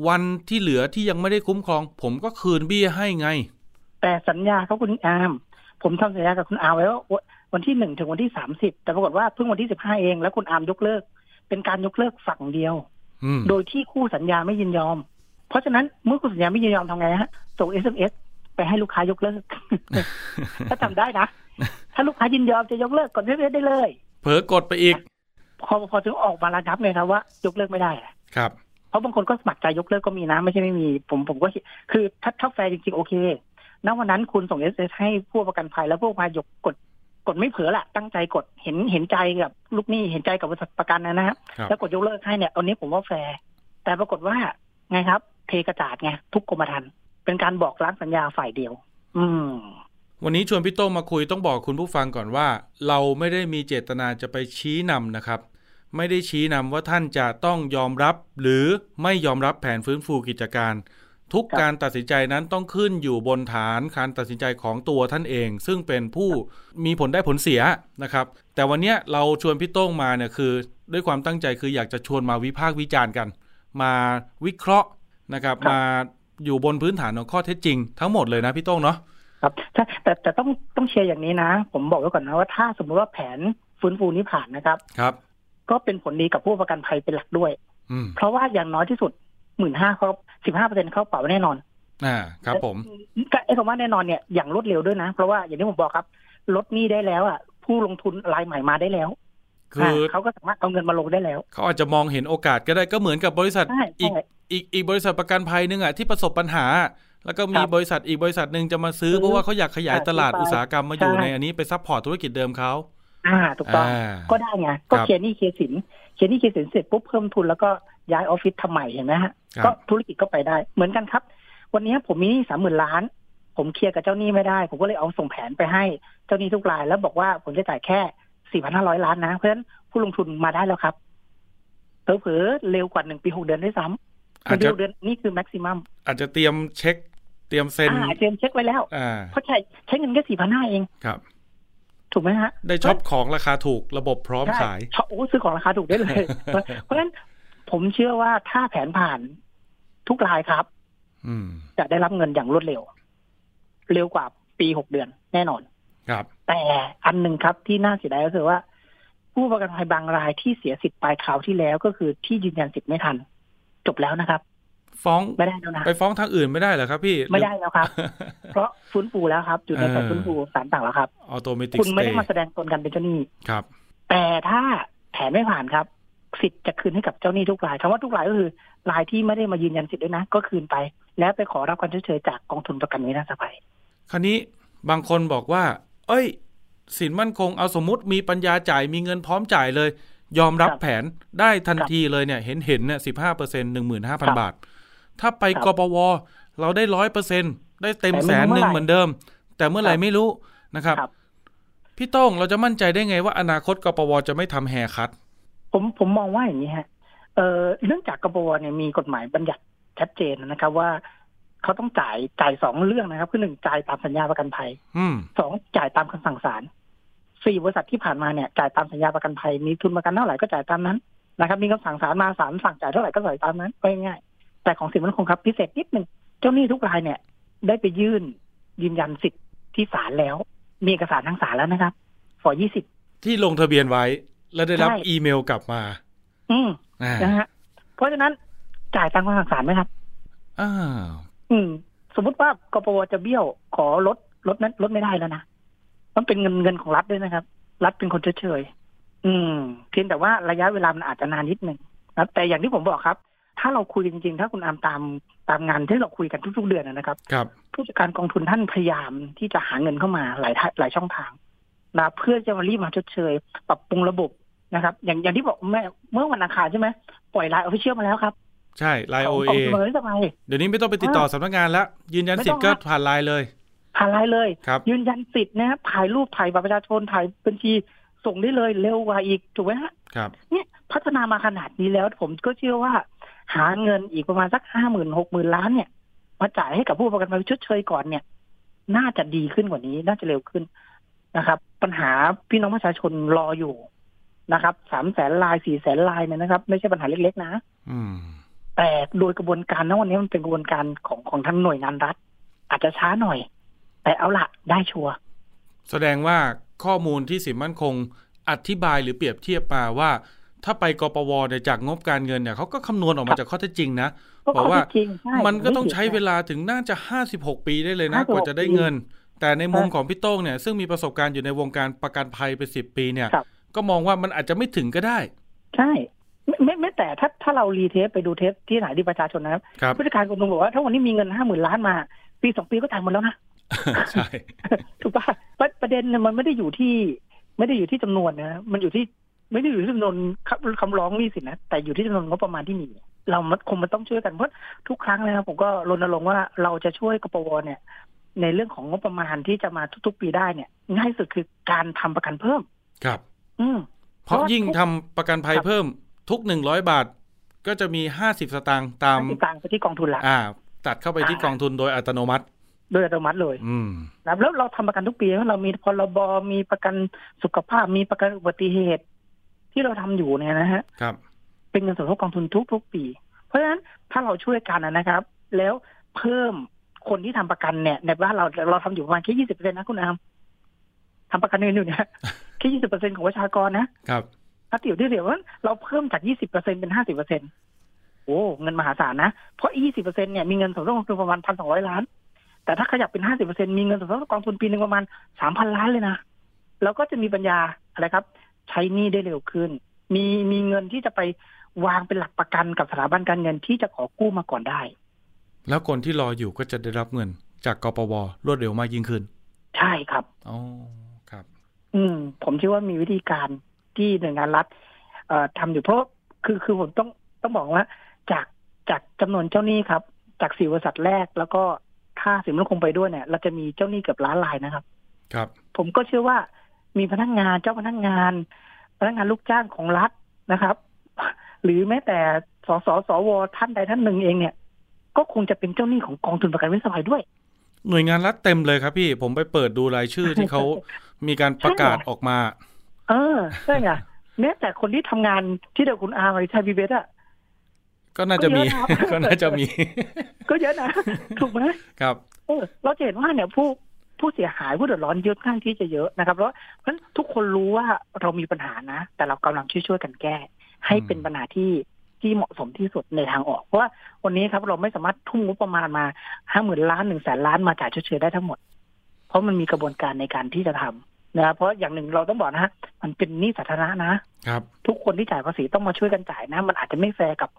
วันที่เหลือที่ยังไม่ได้คุ้มครองผมก็คืนเบี้ยให้ไงแต่สัญญาเขาคุณอามผมทำสัญญากับคุณอามไว้ว่าวันที่1ถึงวันที่30แต่ปรากฏว่าเพิ่งวันที่15เองแล้วคุณอามยกเลิกเป็นการยกเลิกฝั่งเดียวโดยที่คู่สัญญาไม่ยินยอมเพราะฉะนั้นเมื่อคู่สัญญาไม่ยินยอมทำไงฮะส่ง SMS ไปให้ลูกค้ายกเลิกถ้าทำได้นะถ้าลูกค้ายินยอมจะยกเลิกก่อนSMSได้เลยเผลอกดไปอีกพอถึงออกมาระงับเลยครับว่ายกเลิกไม่ได้ครับเพราะบางคนก็สมัครใจยกเลิกก็มีนะไม่ใช่ไม่มีผมก็คือถ้าแฟร์จริงๆโอเคณวันนั้นคุณส่ง SMS ให้ผู้ประกันภัยแล้วผู้ประกันภัยยกกดไม่เผลอแหละตั้งใจกดเห็นใจกับลูกหนี้เห็นใจกับบริษัทประกันนะครับแล้วกดยกเลิกให้เนี่ยอันนี้ผมว่าแฟร์แต่ปรากฏว่าไงครับเทกระจาดไงทุกกรมธรรม์เป็นการบอกล้างสัญญาฝ่ายเดียววันนี้ชวนพี่โต้งมาคุยต้องบอกคุณผู้ฟังก่อนว่าเราไม่ได้มีเจตนาจะไปชี้นำนะครับไม่ได้ชี้นำว่าท่านจะต้องยอมรับหรือไม่ยอมรับแผนฟื้นฟูกิจการทุกการตัดสินใจนั้นต้องขึ้นอยู่บนฐานการตัดสินใจของตัวท่านเองซึ่งเป็นผู้มีผลได้ผลเสียนะครับแต่วันนี้เราชวนพี่โต้งมาเนี่ยคือด้วยความตั้งใจคืออยากจะชวนมาวิพากษ์วิจารณ์กันมาวิเคราะห์นะครับมาอยู่บนพื้นฐานของข้อเท็จจริงทั้งหมดเลยนะพี่โต้งเนาะครับแต่ต้องเชียร์อย่างนี้นะผมบอกไว้ก่อนนะว่าถ้าสมมติว่าแผนฟื้นฟูนี้ผ่านนะครับครับก็เป็นผลดีกับผู้ประกันภัยเป็นหลักด้วยเพราะว่าอย่างน้อยที่สุด15,000 เขา 15% เข้าเป๋าแน่นอนครับผมไอ้คำว่าแน่นอนเนี่ยอย่างรวดเร็วด้วยนะเพราะว่าอย่างที่ผมบอกครับลดหนี้ได้แล้วอ่ะผู้ลงทุนรายใหม่มาได้แล้วคือเขาก็สามารถเอาเงินมาลงได้แล้วเขาอาจจะมองเห็นโอกาสก็ได้ก็เหมือนกับบริษัทอีกบริษัทประกันภัยนึงอ่ะที่ประสบปัญหาแล้วก็มีบริษัทอีกบริษัทนึงจะมาซื้อเพราะว่าเขาอยากขยายตลาดอุตสาหกรรมมาอยู่ในอันนี้ไปซัพพอร์ตธุรกิจเดิมเขาถูกต้องก็ได้ไงก็เคลียร์หนี้เคลียร์สินเสร็จปุ๊บเพิ่มทุนแล้วก็ย้ายออฟฟิศทำใหม่เห็นไหมฮะก็ธุรกิจก็ไปได้เหมือนกันครับวันนี้ผมมีหนี้ 30,000 ล้านผมเคลียร์กับเจ้าหนี้ไม่ได้ผมก็เลยเอาส่งแผนไปให้เจ้าหนี้ทุกรายแล้วบอกว่าผมจะจ่ายแค่ 4,500 ล้านนะเพราะฉะนั้นผู้ลงทุนมาได้แล้วครับเผลอๆเร็วกว่า1ปี6เดือนด้วยซ้ำ1 เดือนนี่คือแม็กซิมัมอาจจะเตรียมเช็คเตรียมเซ็นเตรียมเช็คไว้แล้วเพราะใช้เงินแค่ 4,500 เอง ถูกไหมฮะได้ช็อปของราคาถูกระบบพร้อมขายโอ้ซื้อของราคาถูกได้เลยเพราะฉะนั้นผมเชื่อว่าถ้าแผนผ่านทุกรายครับจะได้รับเงินอย่างรวดเร็วเร็วกว่าปี6เดือนแน่นอนครับแต่อันนึงครับที่น่าเสียดายก็คือว่าผู้ประกันภัยบางรายที่เสียสิทธิ์ปลายคราวที่แล้วก็คือที่ยืนยันสิทธิ์ไม่ทันจบแล้วนะครับฟ้องไม่ได้แล้วนะไปฟ้องทางอื่นไม่ได้เหรอครับพี่ไม่ได้แล้วครับ เพราะฟื้นฟูแล้วครับอยู่ในการฟื้นฟูศาลต่างแล้วครับออโตเมติกคุณไม่ได้มาแสดงตนกันเป็นเจ้าหนี้ครับแต่ถ้าแผนไม่ผ่านครับสิทธิ์จะคืนให้กับเจ้าหนี้ทุกรายคำว่าทุกรายก็คือรายที่ไม่ได้มายืนยันสิทธิ์ด้วยนะก็คืนไปแล้วไปขอรับการชดเชยจากกองทุนประกันวินาศภัยคราวนี้บางคนบอกว่าเอ้ยสินมั่นคงเอาสมมติมีปัญญาจ่ายมีเงินพร้อมจ่ายเลยยอมรับแผนได้ทันทีเลยเนี่ยเห็นเนี่ย 15% 15,000 บาทถ้าไปกปวเราได้ 100% ได้เต็มแสนนึงเหมือนเดิมแต่เมื่อไหร่ไม่รู้นะครับพี่โต้งเราจะมั่นใจได้ไงว่าอนาคตกปวจะไม่ทำแฮร์คัทผมมองว่าอย่างนี้ฮะเรื่องจากกปวเนี่ยมีกฎหมายบัญญัติชัดเจนนะครับว่าเขาต้องจ่าย2เรื่องนะครับคือ1จ่ายตามสัญญาประกันภัย2จ่ายตามคำสั่งศาล4บริษัทที่ผ่านมาเนี่ยจ่ายตามสัญญาประกันภัยมีทุนประกันเท่าไหร่ก็จ่ายตามนั้นนะครับมีคำสั่งศาลมาศาลสั่งจ่ายเท่าไหร่ก็จ่ายตามนั้นง่ายๆแต่ของสินมั่นคงครับพิเศษนิดนึงเจ้าหนี้ทุกรายเนี่ยได้ไปยืนยันสิทธิ์ที่ศาลแล้วมีเอกสารทางศาลแล้วนะครับฝ.20ที่ลงทะเบียนไว้แล้วได้รับอีเมลกลับมานะฮะเพราะฉะนั้นจ่ายตามคำสั่งศาลมั้ยครับสมมติว่ากปวจะเบี้ยวขอลดนั้นลดไม่ได้แล้วนะมันเป็นเงินของรัฐด้วยนะครับรัฐเป็นคนเฉยๆเพียงแต่ว่าระยะเวลามันอาจจะนานนิดนึงนะแต่อย่างที่ผมบอกครับถ้าเราคุยจริงๆถ้าคุณอามตามงานที่เราคุยกันทุกๆเดือนนะครับผู้จัดการกองทุนท่านพยายามที่จะหาเงินเข้ามาหลายช่องทางนะเพื่อจะมารีบมาเฉยๆปรับปรุงระบบนะครับอย่างที่บอกเมื่อวันอังคารใช่ไหมปล่อยไลน์ออฟฟิเชียลมาแล้วครับใช่ไลน์ OA เดี๋ยวนี้ไม่ต้องไปติดต่อสำนักงานแล้วยืนยันสิทธิ์ก็ผ่านไลน์เลยผ่านไลน์เลยยืนยันสิทธิ์นะครับถ่ายรูปถ่ายบัตรประชาชนถ่ายบัญชีส่งได้เลยเร็วกว่าอีกถูกไหมฮะเนี่ยพัฒนามาขนาดนี้แล้วผมก็เชื่อว่าหาเงินอีกประมาณสัก 50,000-60,000 ล้านเนี่ยมาจ่ายให้กับผู้ประกันภัยชดเชยก่อนเนี่ยน่าจะดีขึ้นกว่านี้น่าจะเร็วขึ้นนะครับปัญหาพี่น้องประชาชนรออยู่นะครับ 300,000 ราย 400,000 รายเนี่ยนะครับไม่ใช่ปัญหาเล็กๆนะแต่โดยกระบวนการณวันนี้มันเป็นกระบวนการของทางหน่วยงานรัฐอาจจะช้าหน่อยแต่เอาละได้ชัวร์แสดงว่าข้อมูลที่สินมั่นคงอธิบายหรือเปรียบเทียบมาว่าถ้าไปกปวเนี่ยจากงบการเงินเนี่ยเขาก็คำนวณออกมาจากข้อเท็จจริงนะบอกว่ามันก็ต้องใช้เวลาถึงน่าจะ56ปีได้เลยนะกว่าจะได้เงินแต่ในมุมของพี่โต้งเนี่ยซึ่งมีประสบการณ์อยู่ในวงการประกันภัยไป10ปีเนี่ยก็มองว่ามันอาจจะไม่ถึงก็ได้ใช่ไม่แต่ถ้าเรารีเทปไปดูเทปที่ไหนที่ประชาชนนะครับผู้จัดการกองทุนบอกว่าถ้าวันนี้มีเงิน 50,000 ล้านมาปี2ปีก็จ่ายหมดแล้วนะใช่ถูกป่ะประเด็นมันไม่ได้อยู่ที่จำนวนนะมันอยู่ที่ไม่ได้อยู่ที่จำนวนคำร้องนี่สินะแต่อยู่ที่จำนวนงบประมาณที่มีเราคงมันต้องช่วยกันเพราะทุกครั้งนะครับผมก็รณรงค์ว่าเราจะช่วยกปวเนี่ยในเรื่องของงบประมาณที่จะมาทุกๆปีได้เนี่ยง่ายสุดคือการทำประกันเพิ่มครับเพราะยิ่งทำประกันภัยเพิ่มทุก100บาทก็จะมี50สตางค์ตาม50สตางค์ไปที่กองทุนละตัดเข้าไปที่กองทุนโดยอัตโนมัติเลยนะแล้วเราทำประกันทุกปีเรามีพรบมีประกันสุขภาพมีประกันอุบัติเหตุที่เราทำอยู่เนี่ยนะฮะเป็นเงินสมทบกองทุนทุกปีเพราะฉะนั้นถ้าเราช่วยกันนะครับแล้วเพิ่มคนที่ทำประกันเนี่ยในบ้านเราทำอยู่ประมาณแค่ 20% นะคุณอามทำประกันเงินอยู่เนี่ยแค่ 20% ของประชากรนะครับถ้าเดี๋ยวเราเพิ่มจาก 20% เป็น 50% โอ้เงินมหาศาลนะเพราะ 20% เนี่ยมีเงินสมทบกองทุนประมาณ 1,200 ล้านแต่ถ้าขยับเป็น 50% มีเงินสมทบกองทุนปีนึงประมาณ 3,000 ล้านเลยนะเราก็จะมีปัญญาอะไรครับใช้หนี้ได้เร็วขึ้นมีเงินที่จะไปวางเป็นหลักประกันกับสถาบันการเงินที่จะขอกู้มาก่อนได้แล้วคนที่รออยู่ก็จะได้รับเงินจากกปวรวดเร็วมากยิ่งขึ้นใช่ครับอ๋อครับผมคิดว่ามีวิธีการที่หน่วยงานรัฐทำอยู่เพราะคือผมต้องบอกว่าจากจำนวนเจ้าหนี้ครับจาก4บริษัทแรกแล้วก็ถ้าสินมั่นคงไปด้วยเนี่ยเราจะมีเจ้าหนี้เกือบล้านรายนะครับครับผมก็เชื่อว่ามีพนักงานเจ้าพนักงานลูกจ้างของรัฐนะครับหรือแม้แต่สวท่านใดท่านหนึ่งเองเนี่ยก็คงจะเป็นเจ้าหนี้ของกองทุนประกันวินาศภัยด้วย หน่วยงานรัฐเต็มเลยครับพี่ผมไปเปิดดูรายชื่อที่เขามีการประกาศออกมาใช่ไงแม้แต่คนที่ทำงานที่เดียวคุณอาร์มหรือชายพิเวทอ่ะก็น่าจะมีก็เยอะนะถูกไหมครับเราจะเห็นว่าเนี่ยผู้เสียหายผู้เดือดร้อนเยอะข้างที่จะเยอะนะครับเพราะฉะนั้นทุกคนรู้ว่าเรามีปัญหานะแต่เรากำลังช่วยกันแก้ให้เป็นปัญหาที่เหมาะสมที่สุดในทางออกเพราะว่าวันนี้ครับเราไม่สามารถทุ่มงบประมาณมา 50,000 ล้าน 100,000 ล้านมาจ่ายชดเชยได้ทั้งหมดเพราะมันมีกระบวนการในการที่จะทำนะครับเพราะอย่างหนึ่งเราต้องบอกนะฮะมันเป็นหนี้สาธารณะนะครับทุกคนที่จ่ายภาษีต้องมาช่วยกันจ่ายนะมันอาจจะไม่แฟร์กับ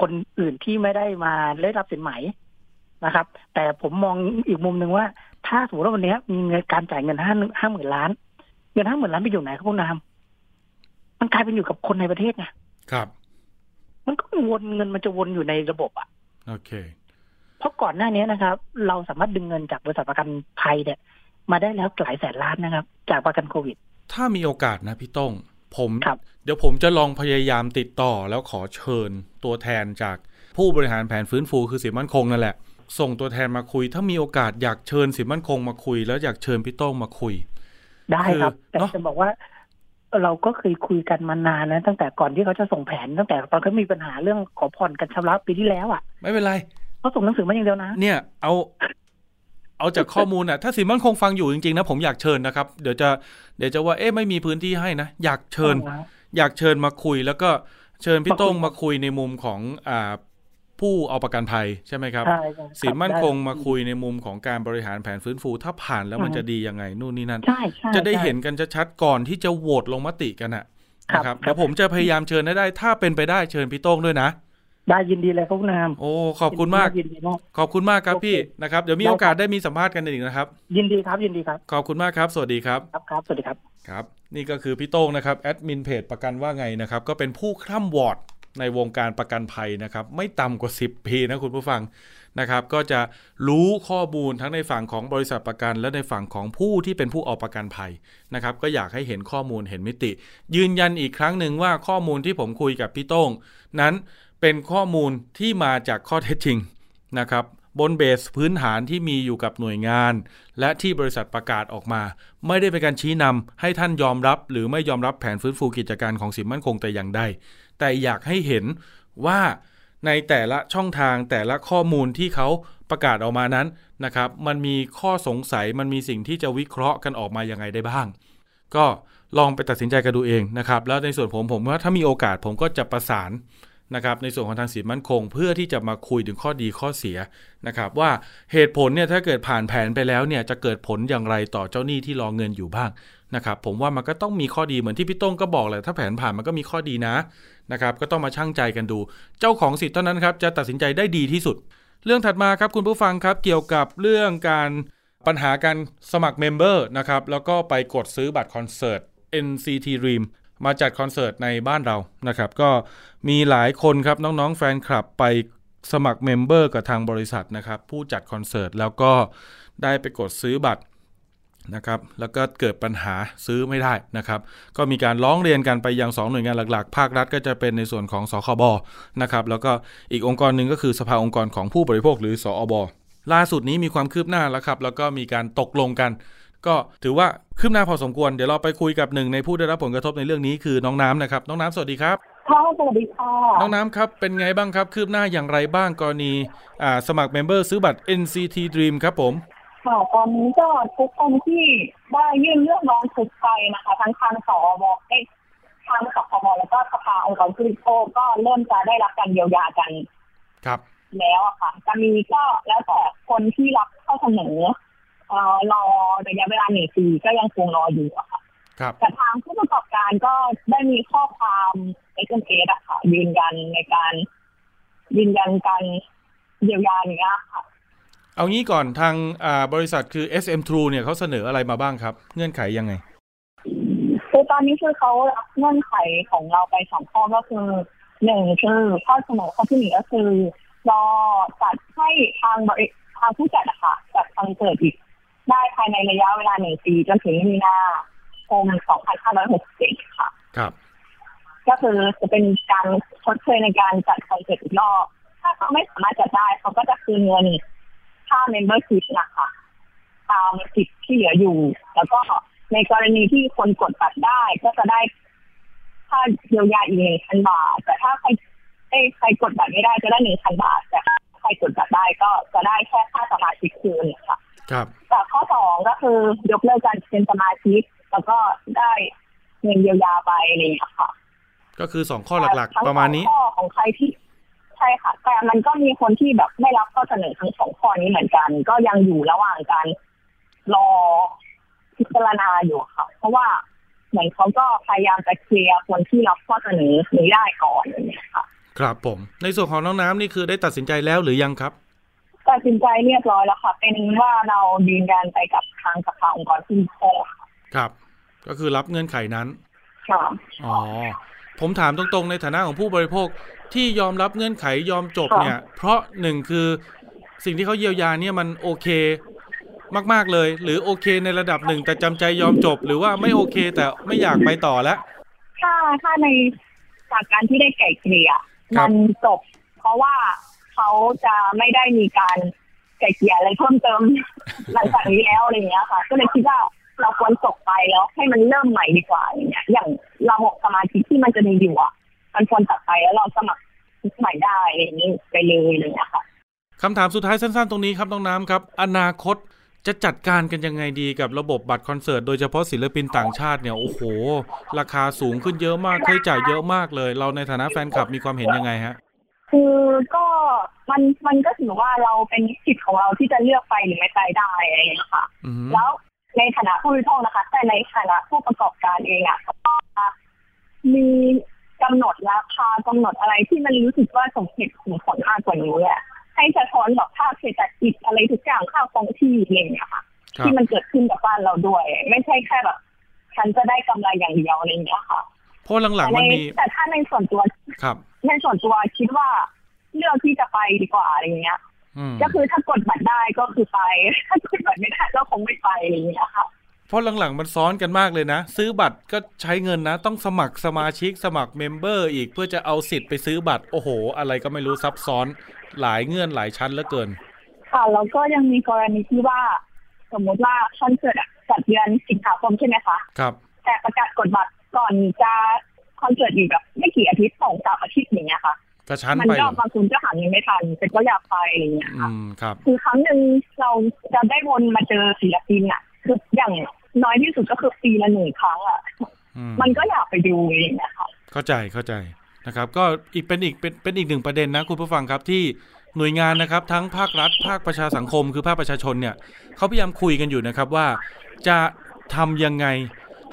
คนอื่นที่ไม่ได้มาได้รับสินไหมนะครับแต่ผมมองอีกมุมนึงว่าถ้าสมมติว่าวันนี้มีเงินการจ่ายเงิน 50,000 ล้านเงิน 50,000 ล้านไปอยู่ไหนครับคุณนามมันกลายเป็นอยู่กับคนในประเทศนะครับมันก็วนเงินมันจะวนอยู่ในระบบอ่ะโอเคเพราะก่อนหน้านี้นะครับเราสามารถดึงเงินจากบริษัทประกันภัยเนี่ยมาได้แล้วหลายแสนล้านนะครับจากประกันโควิดถ้ามีโอกาสนะพี่ต้งผมเดี๋ยวผมจะลองพยายามติดต่อแล้วขอเชิญตัวแทนจากผู้บริหารแผนฟื้นฟูคือสินมั่นคงนั่นแหละส่งตัวแทนมาคุยถ้ามีโอกาสอยากเชิญสินมั่นคงมาคุยแล้วอยากเชิญพี่ต้งมาคุยได้ครับแต่จะบอกว่าเราก็เคยคุยกันมานานนะตั้งแต่ก่อนที่เขาจะส่งแผนตั้งแต่ตอนเขามีปัญหาเรื่องขอผ่อนกันชำระปีที่แล้วอ่ะไม่เป็นไรเขาส่งหนังสือมาอย่างเดียวนะเนี่ยเอาจากข้อมูลอ่ะถ้าสินมั่นคงฟังอยู่จริงๆนะผมอยากเชิญนะครับเดี๋ยวจะว่าเอ๊ะไม่มีพื้นที่ให้นะอยากเชิญมาคุยแล้วก็เชิญพี่ต้งมาคุยในมุมของผู้เอาประกันภัยใช่ไหมครับสินมั่นคงมาคุยในมุมของการบริหารแผนฟื้นฟูถ้าผ่านแล้วมันจะดียังไงนู่นนี่นั่นจะได้เห็นกันชัดๆก่อนที่จะโหวตลงมติกันนะครับแล้วผมจะพยายามเชิญให้ได้ถ้าเป็นไปได้เชิญพี่โต้งด้วยนะได้ยินดีเลยครับคุณนามโอ้ขอบคุณมากขอบคุณมากครับพี่นะครับเดี๋ยวมีโอกาสได้มีสัมภาษณ์กันอีกนะครับยินดีครับขอบคุณมากครับสวัสดีครับครับสวัสดีครับครับนี่ก็คือพี่โต้งนะครับแอดมินเพจประกันว่าไงนะครับก็เป็นผู้คร่ำวอร์ดในวงการประกันภัยนะครับไม่ต่ำกว่า10ปีนะคุณผู้ฟังนะครับก็จะรู้ข้อมูลทั้งในฝั่งของบริษัทประกันและในฝั่งของผู้ที่เป็นผู้เอาประกันภัยนะครับก็อยากให้เห็นข้อมูลเห็นมิติยืนยันอีกครั้งหนึ่งว่าข้อมูลที่ผมคุยกับพี่โต้งนั้นเป็นข้อมูลที่มาจากข้อเท็จจริงนะครับบนเบสพื้นฐานที่มีอยู่กับหน่วยงานและที่บริษัทประกาศออกมาไม่ได้เป็นการชี้นำให้ท่านยอมรับหรือไม่ยอมรับแผนฟื้นฟูกิจการของสินมั่นคงแต่อย่างใดแต่อยากให้เห็นว่าในแต่ละช่องทางแต่ละข้อมูลที่เขาประกาศออกมานั้นนะครับมันมีข้อสงสัยมันมีสิ่งที่จะวิเคราะห์กันออกมายังไงได้บ้างก็ลองไปตัดสินใจกันดูเองนะครับแล้วในส่วนผมว่าถ้ามีโอกาสผมก็จะประสานนะครับในส่วนของทางสินมั่นคงเพื่อที่จะมาคุยถึงข้อดีข้อเสียนะครับว่าเหตุผลเนี่ยถ้าเกิดผ่านแผนไปแล้วเนี่ยจะเกิดผลอย่างไรต่อเจ้าหนี้ที่รอเงินอยู่บ้างนะครับผมว่ามันก็ต้องมีข้อดีเหมือนที่พี่ต้งก็บอกแหละถ้าแผนผ่านมันก็มีข้อดีนะครับก็ต้องมาชั่งใจกันดูเจ้าของสิทธิ์เท่านั้นครับจะตัดสินใจได้ดีที่สุดเรื่องถัดมาครับคุณผู้ฟังครับเกี่ยวกับเรื่องการปัญหาการสมัครเมมเบอร์นะครับแล้วก็ไปกดซื้อบัตรคอนเสิร์ต NCT Dreamมาจัดคอนเสิร์ตในบ้านเรานะครับก็มีหลายคนครับน้องๆแฟนคลับไปสมัครเมมเบอร์กับทางบริษัทนะครับผู้จัดคอนเสิร์ตแล้วก็ได้ไปกดซื้อบัตรนะครับแล้วก็เกิดปัญหาซื้อไม่ได้นะครับก็มีการร้องเรียนกันไปยัง2หน่วยงานหลักๆภาครัฐก็จะเป็นในส่วนของสคบนะครับแล้วก็อีกองค์กรหนึ่งก็คือสภาองค์กรของผู้บริโภคหรือสอบล่าสุดนี้มีความคืบหน้าแล้วครับแล้วก็มีการตกลงกันก็ถือว่าคืบหน้าพอสมควรเดี๋ยวเราไปคุยกับหนึ่งในผู้ได้รับผลกระทบในเรื่องนี้คือน้องน้ำนะครับน้องน้ำสวัสดีครับค่ะสวัสดีค่ะน้องน้ำครับเป็นไงบ้างครับคืบหน้าอย่างไรบ้างกรณีสมัครเมมเบอร์ซื้อบัตร NCT Dream ครับผมค่ะตอนนี้ก็ทุกคนที่ได้ยื่นเรื่องร้องทุกข์ไปนะคะทั้งทางสอบทางสคบแล้วก็สภาองค์กรผู้บริโภคก็เริ่มจะได้รับการเยียวยากันครับแล้วค่ะจะมีก็แล้วแต่คนที่รับเข้าเสนอรอระยะเวลา1ปีก็ยังคงรออยู่อะค่ะครับแต่ทางผู้ประกอบการก็ได้มีข้อความในเอกสารค่ะยืนยันการเยียวยาอย่างเงี้ยค่ะเอางี้ก่อนทางบริษัทคือ SM True เนี่ยเขาเสนออะไรมาบ้างครับเงื่อนไขยังไงคือตอนนี้คือเขารับเงื่อนไขของเราไป2ข้อก็คือ1คือข้อเสนอข้อที่1ก็คือรอจัดให้ทางผู้จัดค่ะจัดคอนเสิร์ตอีกได้ภายในระยะเวลา1ปีจนถึงมีนาคม 2567ค่ะครับก็คือจะเป็นการชดเชยในการจัดคอนเสิร์ตอีกรอบถ้าเขาไม่สามารถจัดได้เขาก็จะคืนเงิน ค่า membership นะคะตามสิทธิ์ที่เหลืออยู่แล้วก็ในกรณีที่คนกดบัตรได้ก็จะได้ค่าเยียวยาอีก 1,000 บาทแต่ถ้าใครกดบัตรไม่ได้จะได้ 1,000 บาทแต่ใครกดบัตรได้ก็จะได้แค่ค่าสมาชิกคืนค่ะครับแต่ข้อ2ก็คือยกเลิกการเป็นสมาชิกแล้วก็ได้เงินเยียวยาไปเลยค่ะก็คือ2ข้อหลักๆประมาณนี้ข้อของใครที่ใช่ค่ะแต่มันก็มีคนที่แบบไม่รับข้อเสนอทั้ง2ข้อนี้เหมือนกันก็ยังอยู่ระหว่างการรอพิจารณาอยู่ค่ะเพราะว่าเหมือนเขาก็พยายามจะเคลียร์คนที่รับข้อเสนอนี้ได้ก่อนอย่างเงี้ยค่ะครับผมในส่วนของน้องน้ำนี่คือได้ตัดสินใจแล้วหรือยังครับตัดสินใจเรียบร้อยแล้วค่ะเป็นว่าเรายืนยันไปกับทางสภาองค์กรที่โคครับก็คือรับเงื่อนไขนั้นค่ะอ๋อผมถามตรงๆในฐานะของผู้บริโภคที่ยอมรับเงื่อนไขยอมจบเนี่ยเพราะหนึ่งคือสิ่งที่เขาเยียวยาเนี่ยมันโอเคมากๆเลยหรือโอเคในระดับหนึ่งแต่จำใจยอมจบหรือว่าไม่โอเคแต่ไม่อยากไปต่อแล้วถ้าในจากการที่ได้ไก่เกลี่ยมันจบเพราะว่าเขาจะไม่ได้มีการไก่เกลี่ยอะไรเพิ่มเติมหลังจากนี้แล้วอะไรอย่างเงี้ยค่ะก็เลยคิดว่าเราควรจบไปแล้วให้มันเริ่มใหม่ดีกว่าอย่างเงี้ยอย่างระบบสมาชิกที่มันจะมีอยู่อ่ะมันควรตัดไปแล้วเราสมัครใหม่ได้อะไรอย่างนี้ไปเลยเลยนะคะคำถามสุดท้ายสั้นๆตรงนี้ครับน้องน้ำครับอนาคตจะจัดการกันยังไงดีกับระบบบัตรคอนเสิร์ตโดยเฉพาะศิลปินต่างชาติเนี่ยโอ้โหราคาสูงขึ้นเยอะมากค่าใช้จ่ายเยอะมากเลยเราในฐานะแฟนคลับมีความเห็นยังไงฮะคือก็มันก็ถือว่าเราเป็นสิทธิ์ของเราที่จะเลือกไปหรือไม่ไปได้อะไรอย่างเงี้ยค่ะแล้วในฐานะผู้บริโภคนะคะแต่ในฐานะผู้ประกอบการเองอ่ะมีกำหนดราคากำหนดอะไรที่มันรู้สึกว่าสมเหตุสมผลมากกว่านี้อ่ะให้สะท้อนแบบค่าเศรษฐกิจอะไรทุกอย่างค่าครองชีพอะไรอย่างเงี้ยค่ะที่มันเกิดขึ้นกับบ้านเราด้วยไม่ใช่แค่แบบฉันจะได้กำไรอย่างเดียวอะไรอย่างเงี้ยค่ะเพราะหลังๆมันมีแต่ถ้าในส่วนตัวครับในส่วนตัวคิดว่าเลือกที่จะไปดีกว่าอะไรอย่างเงี้ยก็คือถ้ากดบัตรได้ก็คือไปถ้ากดบัตรไม่ได้ก็คงไม่ไปอะไรอย่างเงี้ยค่ะเพราะหลังๆมันซ้อนกันมากเลยนะซื้อบัตรก็ใช้เงินนะต้องสมัครสมาชิกสมัครเมมเบอร์อีกเพื่อจะเอาสิทธิ์ไปซื้อบัตรโอ้โหอะไรก็ไม่รู้ซับซ้อนหลายเงื่อนหลายชั้นเหลือเกินค่ะแล้วก็ยังมีกรณีที่ว่าสมมติว่าคอนเสิร์ตจัดเดือนสิงหาคมใช่ไหมคะครับแต่ประกาศกดบัตรก่อนจะคอนเสิร์ตอยู่แบบไม่กี่อาทิตย์2-3 อาทิตย์อย่างเงี้ยค่ะมันก็บางคนก็หาเงินไม่ทันแต่ก็อยากไปอะไรอย่างเงี้ยค่ะคือครั้งหนึ่งเราจะได้วนมาเจอศิลปินอ่ะคืออย่างน้อยที่สุดก็คือปีละ1 ครั้งอ่ะมันก็อยากไปดูอย่างเงี้ยค่ะเข้าใจนะครับก็อีกเป็นอีกหนึ่งประเด็นนะคุณผู้ฟังครับที่หน่วยงานนะครับทั้งภาครัฐภาคประชาสังคมคือภาคประชาชนเนี่ยเขาพยายามคุยกันอยู่นะครับว่าจะทำยังไง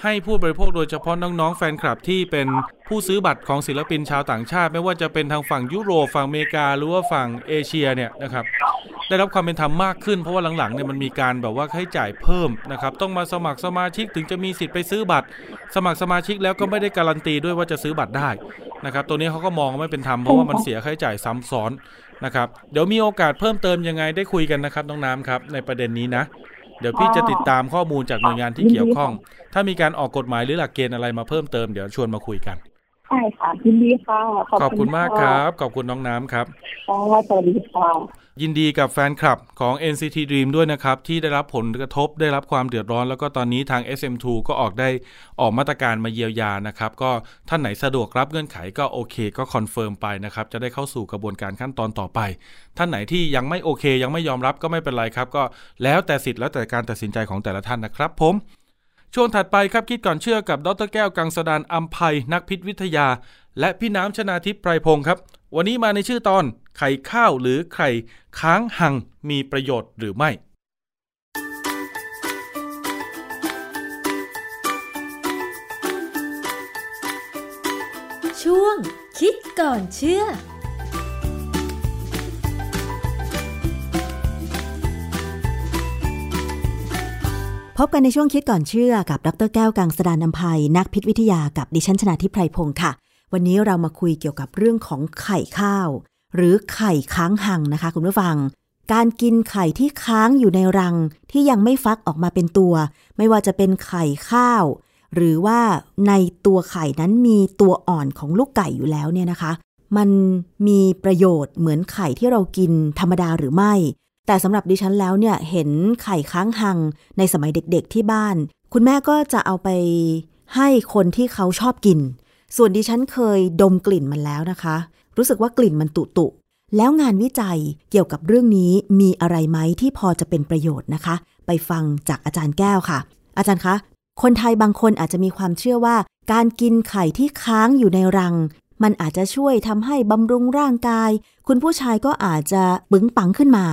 ให้ผู้บริโภคโดยเฉพาะน้องๆแฟนคลับที่เป็นผู้ซื้อบัตรของศิลปินชาวต่างชาติไม่ว่าจะเป็นทางฝั่งยุโรปฝั่งอเมริกาหรือว่าฝั่งเอเชียเนี่ยนะครับได้รับความเป็นธรรมมากขึ้นเพราะว่าหลังๆเนี่ยมันมีการแบบว่าค่าใช้จ่ายเพิ่มนะครับต้องมาสมัครสมาชิกถึงจะมีสิทธิ์ไปซื้อบัตรสมัครสมาชิกแล้วก็ไม่ได้การันตีด้วยว่าจะซื้อบัตรได้นะครับตัวนี้เขาก็มองไม่เป็นธรรมเพราะว่ามันเสียค่าใช้จ่ายซ้ำซ้อนนะครับเดี๋ยวมีโอกาสเพิ่มเติมยังไงได้คุยกันนะครับน้องน้ำครับในประเด็นนี้นะเดี๋ยวพี่จะติดตามข้อมูลจากหน่วยงานที่เกี่ยวข้องถ้ามีการออกกฎหมายหรือหลักเกณฑ์อะไรมาเพิ่มเติมเดี๋ยวชวนมาคุยกันใช่ค่ะยินดีค่ะขอบคุณมากครับขอบคุณน้องน้ำครับสวัสดีค่ะยินดีกับแฟนคลับของ NCT Dream ด้วยนะครับที่ได้รับผลกระทบได้รับความเดือดร้อนแล้วก็ตอนนี้ทาง SM True ก็ออกมาตรการมาเยียวยานะครับก็ท่านไหนสะดวกรับเงื่อนไขก็โอเคก็คอนเฟิร์มไปนะครับจะได้เข้าสู่กระบวนการขั้นตอนต่อไปท่านไหนที่ยังไม่โอเคยังไม่ยอมรับก็ไม่เป็นไรครับก็แล้วแต่สิทธิ์แล้วแต่การตัดสินใจของแต่ละท่านนะครับผมช่วงถัดไปครับคิดก่อนเชื่อกับดร.แก้วกังสดาลอำไพนักพิษวิทยาและพี่น้ำชนาทิพย์ไพรพงศ์ครับวันนี้มาในชื่อตอนไข่ข้าวหรือไข่ค้างหังมีประโยชน์หรือไม่ช่วงคิดก่อนเชื่อพบกันในช่วงคิดก่อนเชื่อกับดร.แก้วกังสดาลอำไพนักพิษวิทยากับดิฉันชนาทิพย์ไพรพงศ์ค่ะวันนี้เรามาคุยเกี่ยวกับเรื่องของไข่ข้าวหรือไข่ค้างหังนะคะคุณผู้ฟังการกินไข่ที่ค้างอยู่ในรังที่ยังไม่ฟักออกมาเป็นตัวไม่ว่าจะเป็นไข่ข้าวหรือว่าในตัวไข่นั้นมีตัวอ่อนของลูกไก่อยู่แล้วเนี่ยนะคะมันมีประโยชน์เหมือนไข่ที่เรากินธรรมดาหรือไม่ แต่สำหรับดิฉันแล้วเนี่ยเห็นไข่ค้างหังในสมัยเด็กๆที่บ้านคุณแม่ก็จะเอาไปให้คนที่เขาชอบกินส่วนดิฉันเคยดมกลิ่นมันแล้วนะคะรู้สึกว่ากลิ่นมันตุๆแล้วงานวิจัยเกี่ยวกับเรื่องนี้มีอะไรไหมที่พอจะเป็นประโยชน์นะคะไปฟังจากอาจารย์แก้วค่ะอาจารย์คะคนไทยบางคนอาจจะมีความเชื่อว่าการกินไข่ที่ค้างอยู่ในรังมันอาจจะช่วยทำให้บำรุงร่างกายคุณผู้ชายก็อาจจะปึ๋งปังขึ้นมา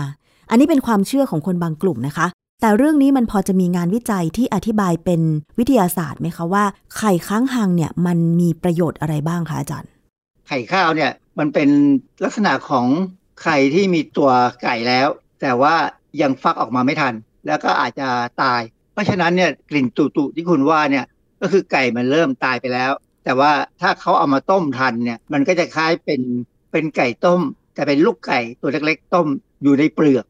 อันนี้เป็นความเชื่อของคนบางกลุ่มนะคะแต่เรื่องนี้มันพอจะมีงานวิจัยที่อธิบายเป็นวิทยาศาสตร์ไหมคะว่าไข่ค้างหังเนี่ยมันมีประโยชน์อะไรบ้างคะอาจารย์ไข่ข้าวเนี่ยมันเป็นลักษณะของไข่ที่มีตัวไก่แล้วแต่ว่ายังฟักออกมาไม่ทันแล้วก็อาจจะตายเพราะฉะนั้นเนี่ยกลิ่นตุๆที่คุณว่าเนี่ยก็คือไก่มันเริ่มตายไปแล้วแต่ว่าถ้าเขาเอามาต้มทันเนี่ยมันก็จะคล้ายเป็นไก่ต้มแต่เป็นลูกไก่ตัวเล็กๆต้มอยู่ในเปลือก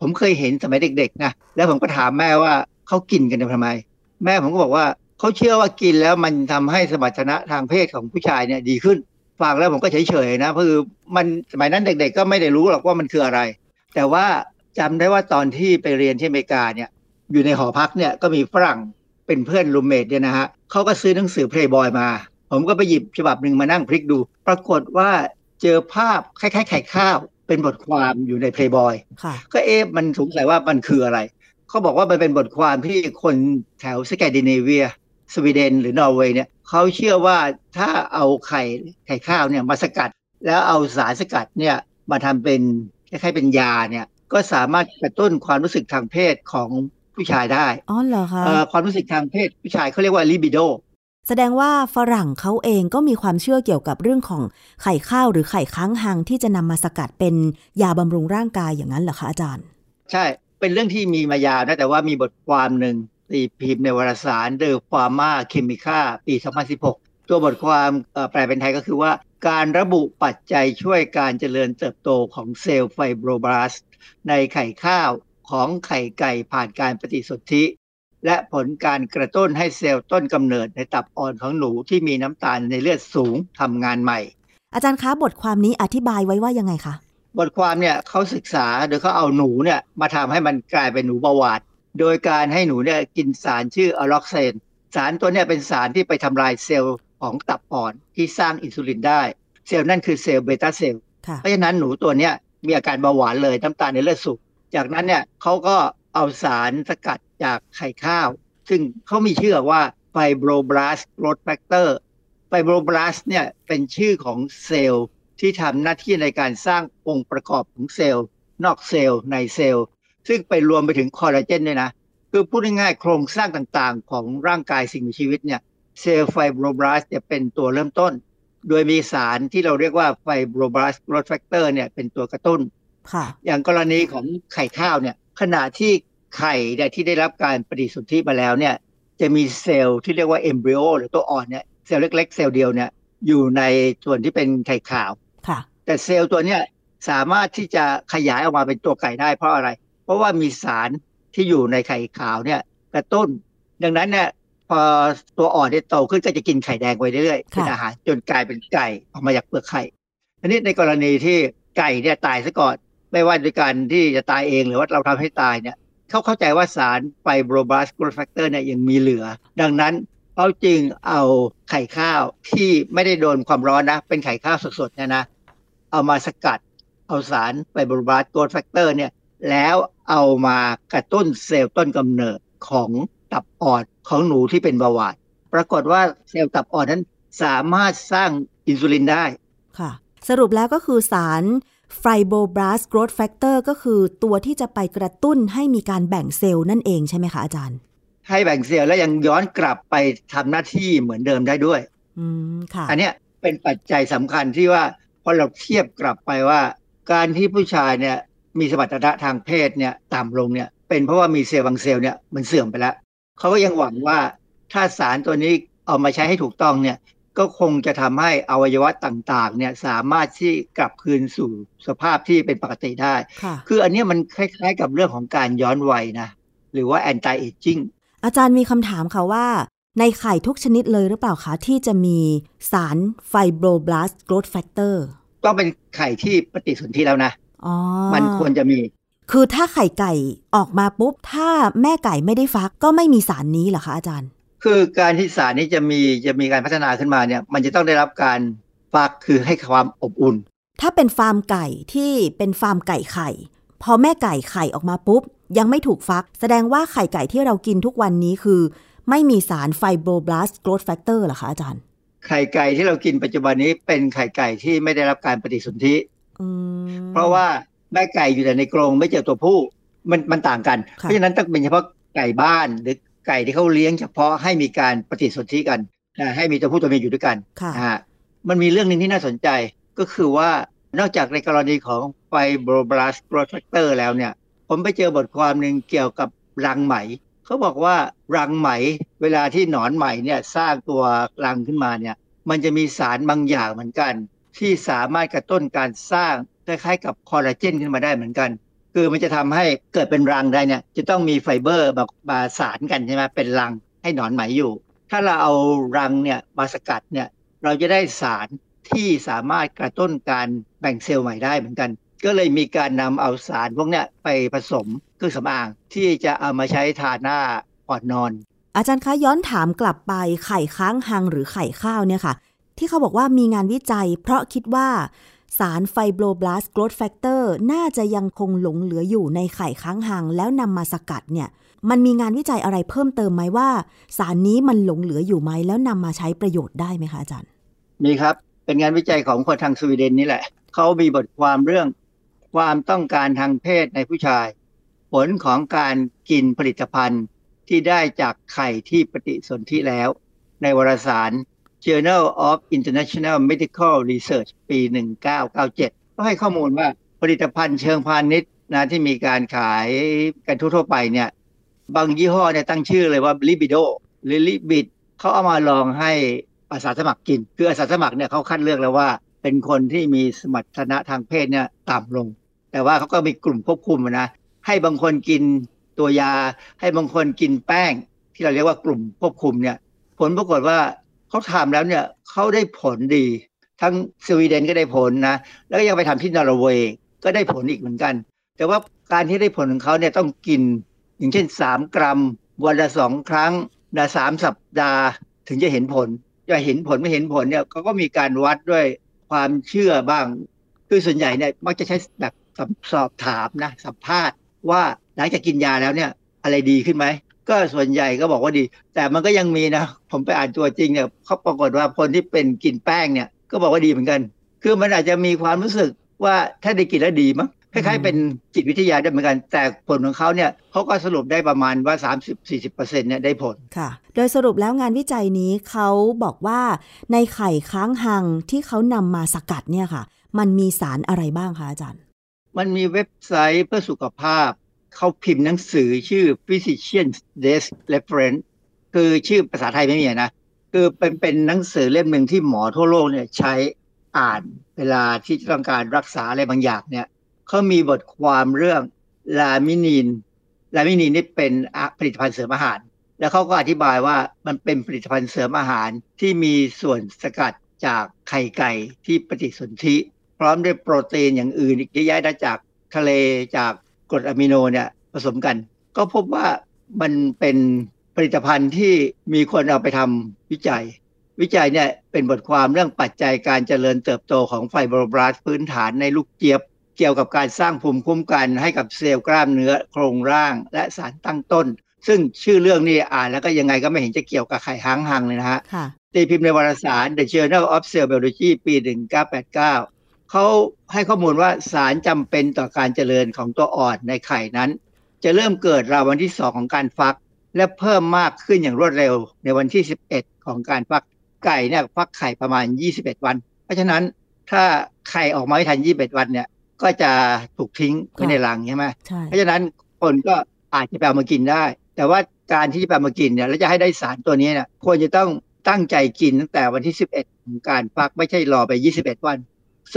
ผมเคยเห็นสมัยเด็กๆนะแล้วผมก็ถามแม่ว่าเขากินกันทำไมแม่ผมก็บอกว่าเขาเชื่อว่ากินแล้วมันทำให้สมรรถนะทางเพศของผู้ชายเนี่ยดีขึ้นฟังแล้วผมก็เฉยๆนะเพราะคือมันสมัยนั้นเด็กๆก็ไม่ได้รู้หรอกว่ามันคืออะไรแต่ว่าจำได้ว่าตอนที่ไปเรียนที่อเมริกาเนี่ยอยู่ในหอพักเนี่ยก็มีฝรั่งเป็นเพื่อนรูมเมทเนี่ยนะฮะเขาก็ซื้อหนังสือ Playboy มาผมก็ไปหยิบฉบับหนึ่งมานั่งพลิกดูปรากฏว่าเจอภาพคล้ายๆไข่ข้าวเป็นบทความอยู่ใน Playboy ก็เอ๊ะมันสงสัยว่ามันคืออะไรเขาบอกว่ามันเป็นบทความที่คนแถวสแกนดิเนเวียสวีเดนหรือนอร์เวย์เนี่ยเขาเชื่อว่าถ้าเอาไข่ข้าวเนี่ยมาสกัดแล้วเอาสารสกัดเนี่ยมาทำเป็นคล้ายๆเป็นยาเนี่ยก็สามารถกระตุ้นความรู้สึกทางเพศของผู้ชายได้อ๋อเหรอคะความรู้สึกทางเพศผู้ชายเขาเรียกว่าลิบิโดแสดงว่าฝรั่งเขาเองก็มีความเชื่อเกี่ยวกับเรื่องของไข่ข้าวหรือไข่ค้างหังที่จะนำมาสกัดเป็นยาบำรุงร่างกายอย่างนั้นเหรอคะอาจารย์ใช่เป็นเรื่องที่มีมายาวนะแต่ว่ามีบทความหนึ่งตีพิมพ์ในวารสาร The Pharma Chemica ปี 2016 ตัวบทความแปลเป็นไทยก็คือว่าการระบุปัจจัยช่วยการเจริญเติบโตของเซลล์ Fibroblast ในไข่ข้าวของไข่ไก่ผ่านการปฏิสนธิและผลการกระตุ้นให้เซลล์ต้นกำเนิดในตับอ่อนของหนูที่มีน้ำตาลในเลือดสูงทำงานใหม่อาจารย์คะบทความนี้อธิบายไว้ว่ายังไงคะบทความเนี่ยเขาศึกษาโดยเขาเอาหนูเนี่ยมาทำให้มันกลายเป็นหนูเบาหวานโดยการให้หนูเนี่ยกินสารชื่ออะล็อกเซนสารตัวเนี่ยเป็นสารที่ไปทำลายเซลล์ของตับอ่อนที่สร้างอินซูลินได้เซลล์นั่นคือเซลล์เบต้าเซลล์เพราะฉะนั้นหนูตัวเนี่ยมีอาการเบาหวานเลยน้ำตาลในเลือดสูงจากนั้นเนี่ยเขาก็เอาสารสกัดจากไข่ข้าวซึ่งเขามีชื่อว่า Fibroblast Growth Factor Fibroblast เนี่ยเป็นชื่อของเซลล์ที่ทำหน้าที่ในการสร้างองค์ประกอบของเซลล์นอกเซลล์ในเซลล์ซึ่งไปรวมไปถึงคอลลาเจนด้วยนะคือพูดง่ายๆโครงสร้างต่างๆของร่างกายสิ่งมีชีวิตเนี่ยเซลล์ Fibroblast เนี่ยเป็นตัวเริ่มต้นโดยมีสารที่เราเรียกว่า Fibroblast Growth Factor เนี่ยเป็นตัวกระตุ้นอย่างกรณีของไข่ข้าวเนี่ยขณะที่ไข่ที่ได้รับการปฏิสนธิมาแล้วเนี่ยจะมีเซลล์ที่เรียกว่าเอมบริโอหรือตัวอ่อนเนี่ยเซลล์เล็กๆเซลล์เดียวเนี่ยอยู่ในส่วนที่เป็นไข่ขาวแต่เซลล์ตัวเนี้ยสามารถที่จะขยายออกมาเป็นตัวไก่ได้เพราะอะไรเพราะว่ามีสารที่อยู่ในไข่ขาวเนี่ยกระตุ้นดังนั้นเนี่ยพอตัวอ่อนได้โตขึ้นก็จะกินไข่แดงไปเรื่อยๆเป็นอาหารจนกลายเป็นไก่ออกมาจากเปลือกไข่ทีนี้ในกรณีที่ไก่เนี่ยตายซะก่อนไม่ว่าด้วยการที่จะตายเองหรือว่าเราทำให้ตายเนี่ยเขาเข้าใจว่าสาร Fibroblast Growth Factor เนี่ยยังมีเหลือดังนั้นเขาจึงเอาไข่ข้าวที่ไม่ได้โดนความร้อนนะเป็นไข่ข้าวสดๆเนี่ยนะเอามาสกัดเอาสาร Fibroblast Growth Factor เนี่ยแล้วเอามากระตุ้นเซลล์ต้นกำเนิดของตับอ่อนของหนูที่เป็นเบาหวานปรากฏว่าเซลล์ตับอ่อนนั้นสามารถสร้างอินซูลินได้ค่ะสรุปแล้วก็คือสาร Fibroblast Growth Factor ก็คือตัวที่จะไปกระตุ้นให้มีการแบ่งเซลล์นั่นเองใช่ไหมคะอาจารย์ให้แบ่งเซลล์แล้วยังย้อนกลับไปทำหน้าที่เหมือนเดิมได้ด้วยค่ะอันนี้เป็นปัจจัยสำคัญที่ว่าพอเราเทียบกลับไปว่าการที่ผู้ชายเนี่ยมีสมรรถนะทางเพศเนี่ยต่ำลงเนี่ยเป็นเพราะว่ามีเซลล์บางเซลล์เนี่ยมันเสื่อมไปแล้วเขาก็ยังหวังว่าถ้าสารตัวนี้เอามาใช้ให้ถูกต้องเนี่ยก็คงจะทำให้อวัยวะต่างๆเนี่ยสามารถที่กลับคืนสู่สภาพที่เป็นปกติได้คืออันนี้มันคล้ายๆกับเรื่องของการย้อนวัยนะหรือว่า anti aging อาจารย์มีคำถามค่ะว่าในไข่ทุกชนิดเลยหรือเปล่าคะที่จะมีสาร Fibroblast Growth Factor ต้องเป็นไข่ที่ปฏิสนธิแล้วนะมันควรจะมี คือถ้าไข่ไก่ออกมาปุ๊บถ้าแม่ไก่ไม่ได้ฟักก็ไม่มีสารนี้เหรอคะอาจารย์คือการที่สารนี้จะมีการพัฒนาขึ้นมาเนี่ยมันจะต้องได้รับการฟักคือให้ความอบอุ่นถ้าเป็นฟาร์มไก่ที่เป็นฟาร์มไก่ไข่พอแม่ไก่ไข่ออกมาปุ๊บยังไม่ถูกฟักแสดงว่าไข่ไก่ที่เรากินทุกวันนี้คือไม่มีสาร Fibroblast Growth Factor เหรอคะอาจารย์ไข่ไก่ที่เรากินปัจจุบันนี้เป็นไข่ไก่ที่ไม่ได้รับการปฏิสนธิเพราะว่าแม่ไก่อยู่แต่ในกรงไม่เจอตัวผู้มันต่างกันเพราะฉะนั้นต้องเป็นเฉพาะไก่บ้านหรือไก่ที่เขาเลี้ยงเฉพาะให้มีการปฏิสนธิกันให้มีตัวผู้ตัวเมียอยู่ด้วยกันมันมีเรื่องนึงที่น่าสนใจก็คือว่านอกจากในกรณีของ Fibroblast Growth Factor แล้วเนี่ยผมไปเจอบทความนึงเกี่ยวกับรังไหมเขาบอกว่ารังไหมเวลาที่หนอนไหมเนี่ยสร้างตัวรังขึ้นมาเนี่ยมันจะมีสารบางอย่างเหมือนกันที่สามารถกระตุ้นการสร้างคล้ายๆกับคอลลาเจนขึ้นมาได้เหมือนกันคือมันจะทำให้เกิดเป็นรังได้เนี่ยจะต้องมีไฟเบอร์มาสานกันใช่ไหมเป็นรังให้หนอนไหมอยู่ถ้าเราเอารังเนี่ยมาสกัดเนี่ยเราจะได้สารที่สามารถกระตุ้นการแบ่งเซลล์ใหม่ได้เหมือนกันก็เลยมีการนำเอาสารพวกนี้ไปผสมเครื่องสำอางที่จะเอามาใช้ทาหน้าก่อนนอนอาจารย์คะย้อนถามกลับไปไข่ค้างหังหรือไข่ข้าวเนี่ยค่ะที่เขาบอกว่ามีงานวิจัยเพราะคิดว่าสาร Fibroblast Growth Factor น่าจะยังคงหลงเหลืออยู่ในไข่ค้างหังแล้วนำมาสกัดเนี่ยมันมีงานวิจัยอะไรเพิ่มเติมไหมว่าสารนี้มันหลงเหลืออยู่ไหมแล้วนำมาใช้ประโยชน์ได้ไหมคะอาจารย์มีครับเป็นงานวิจัยของคนทางสวีเดนนี่แหละเขามีบทความเรื่องความต้องการทางเพศในผู้ชายผลของการกินผลิตภัณฑ์ที่ได้จากไข่ที่ปฏิสนธิแล้วในวารสาร Journal of International Medical Research ปี 1997 ก็ให้ข้อมูลว่าผลิตภัณฑ์เชิงพาณิชย์นะที่มีการขายกันทั่วๆไปเนี่ยบางยี่ห้อเนี่ยตั้งชื่อเลยว่า Libido หรือ Libid เขาเอามาลองให้อาสาสมัครกินคืออาสาสมัครเนี่ยเขาคัดเลือกแล้วว่าเป็นคนที่มีสมรรถนะทางเพศเนี่ยต่ำลงแต่ว่าเขาก็มีกลุ่มควบคุมนะให้บางคนกินตัวยาให้บางคนกินแป้งที่เราเรียกว่ากลุ่มควบคุมเนี่ยผลปรากฏว่าเขาทำแล้วเนี่ยเขาได้ผลดีทั้งสวีเดนก็ได้ผลนะแล้วก็ยังไปทำที่นอร์เวย์ก็ได้ผลอีกเหมือนกันแต่ว่าการที่ได้ผลของเขาเนี่ยต้องกินอย่างเช่น3กรัมวันละ2ครั้งนะ3สัปดาห์ถึงจะเห็นผลจะเห็นผลไม่เห็นผลเนี่ยเขาก็มีการวัดด้วยความเชื่อบ้างคือส่วนใหญ่เนี่ยมักจะใช้แบบสอบถามนะสัมภาษณ์ว่าหลังจากกินยาแล้วเนี่ยอะไรดีขึ้นไหมก็ส่วนใหญ่ก็บอกว่าดีแต่มันก็ยังมีนะผมไปอ่านตัวจริงเนี่ยเขาปรากฏว่าคนที่เป็นกินแป้งเนี่ยก็บอกว่าดีเหมือนกันคือมันอาจจะมีความรู้สึกว่าถ้าได้กินแล้วดีมั้งคล้ายๆเป็นจิตวิทยาได้เหมือนกันแต่ผลของเขาเนี่ยเขาก็สรุปได้ประมาณว่า 30-40% เนี่ยได้ผลค่ะโดยสรุปแล้วงานวิจัยนี้เขาบอกว่าในไข่ค้างหังที่เขานำมาสกัดเนี่ยค่ะมันมีสารอะไรบ้างคะอาจารย์มันมีเว็บไซต์เพื่อสุขภาพเขาพิมพ์หนังสือชื่อ Physician's Desk Reference คือชื่อภาษาไทยไม่มีนะคือเป็นหนังสือเล่มนึงที่หมอทั่วโลกเนี่ยใช้อ่านเวลาที่ต้องการรักษาอะไรบางอย่างเนี่ยเขามีบทความเรื่องลามินีนนี่เป็นผลิตภัณฑ์เสริมอาหารแล้วเขาก็อธิบายว่ามันเป็นผลิตภัณฑ์เสริมอาหารที่มีส่วนสกัดจากไข่ไก่ที่ปฏิสนธิพร้อมด้วยโปรตีนอย่างอื่นอีกเยอะแยะจากทะเลจากกรดอะมิโนเนี่ยผสมกันก็พบว่ามันเป็นผลิตภัณฑ์ที่มีคนเอาไปทำวิจัยเนี่ยเป็นบทความเรื่องปัจจัยการเจริญเติบโตของไฟโบรบลาสต์พื้นฐานในลูกเจี๊ยบเกี่ยวกับการสร้างภูมิคุ้มกันให้กับเซลล์กล้ามเนื้อโครงร่างและสารตั้งต้นซึ่งชื่อเรื่องนี่อ่านแล้วก็ยังไงก็ไม่เห็นจะเกี่ยวกับไข่ค้างหังเลยนะฮะตีพิมพ์ในวารสาร The Journal of Cell Biology ปี 1989 เขาให้ข้อมูลว่าสารจำเป็นต่อการเจริญของตัวอ่อนในไข่นั้นจะเริ่มเกิดราววันที่2ของการฟักและเพิ่มมากขึ้นอย่างรวดเร็วในวันที่11ของการฟักไก่เนี่ยฟักไข่ประมาณ21วันเพราะฉะนั้นถ้าไข่ออกมาไม่ทัน21วันเนี่ยก็จะถูกทิ้งไว้ในรังใช่ไหมเพราะฉะนั้นคนก็อาจจะไปเอามากินได้แต่ว่าการที่จะไปเอามากินเนี่ยแล้วจะให้ได้สารตัวนี้เนี่ยควรจะต้องตั้งใจกินตั้งแต่วันที่11ของการฟักไม่ใช่รอไป21วัน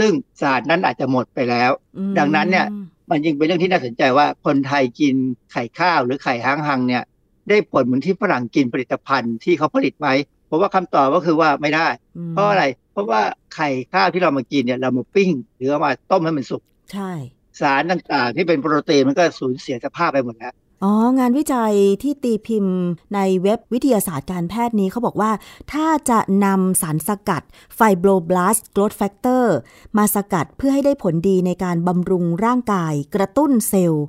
ซึ่งสารนั้นอาจจะหมดไปแล้วดังนั้นเนี่ยมันจึงเป็นเรื่องที่น่าสนใจว่าคนไทยกินไข่ข้าวหรือไข่ค้างหังเนี่ยได้ผลเหมือนที่ฝรั่งกินผลิตภัณฑ์ที่เขาผลิตไหมเพราะว่าคำตอบก็คือว่าไม่ได้เพราะอะไรเพราะว่าไข่ข้าวที่เรามากินเนี่ยเรามาปิ้งหรือมาต้มให้มันสุกใช่ สารต่างๆที่เป็นโปรตีนมันก็สูญเสียสภาพไปหมดแล้วอ๋องานวิจัยที่ตีพิมพ์ในเว็บวิทยาศาสตร์การแพทย์นี้เขาบอกว่าถ้าจะนำสารสกัด Fibroblast Growth Factor มาสกัดเพื่อให้ได้ผลดีในการบำรุงร่างกายกระตุ้นเซลล์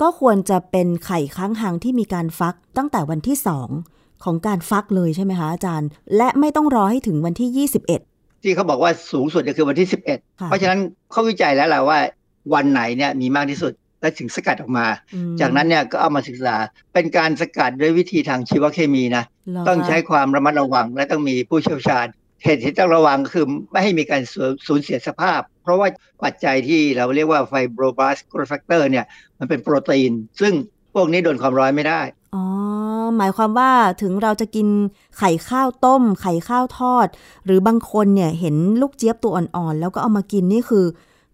ก็ควรจะเป็นไข่ค้างคางที่มีการฟักตั้งแต่วันที่2ของการฟักเลยใช่ไหมคะอาจารย์และไม่ต้องรอให้ถึงวันที่21ที่เขาบอกว่าสูงสุดก็คือวันที่11เพราะฉะนั้นเขาวิจัยแล้วแหละว่าวันไหนเนี่ยมีมากที่สุดและถึงสกัดออกมาจากนั้นเนี่ยก็เอามาศึกษาเป็นการสกัดด้วยวิธีทางชีวเคมีนะต้องใช้ความระมัดระวังและต้องมีผู้เชี่ยวชาญเหตุที่ต้องระวังคือไม่ให้มีการสูญเสียสภาพเพราะว่าปัจจัยที่เราเรียกว่า Fibroblast Growth Factor เนี่ยมันเป็นโปรตีนซึ่งพวกนี้โดนความร้อนไม่ได้อ๋อหมายความว่าถึงเราจะกินไข่ข้าวต้มไข่ข้าวทอดหรือบางคนเนี่ยเห็นลูกเจี๊ยบตัวอ่อนๆแล้วก็เอามากินนี่คือ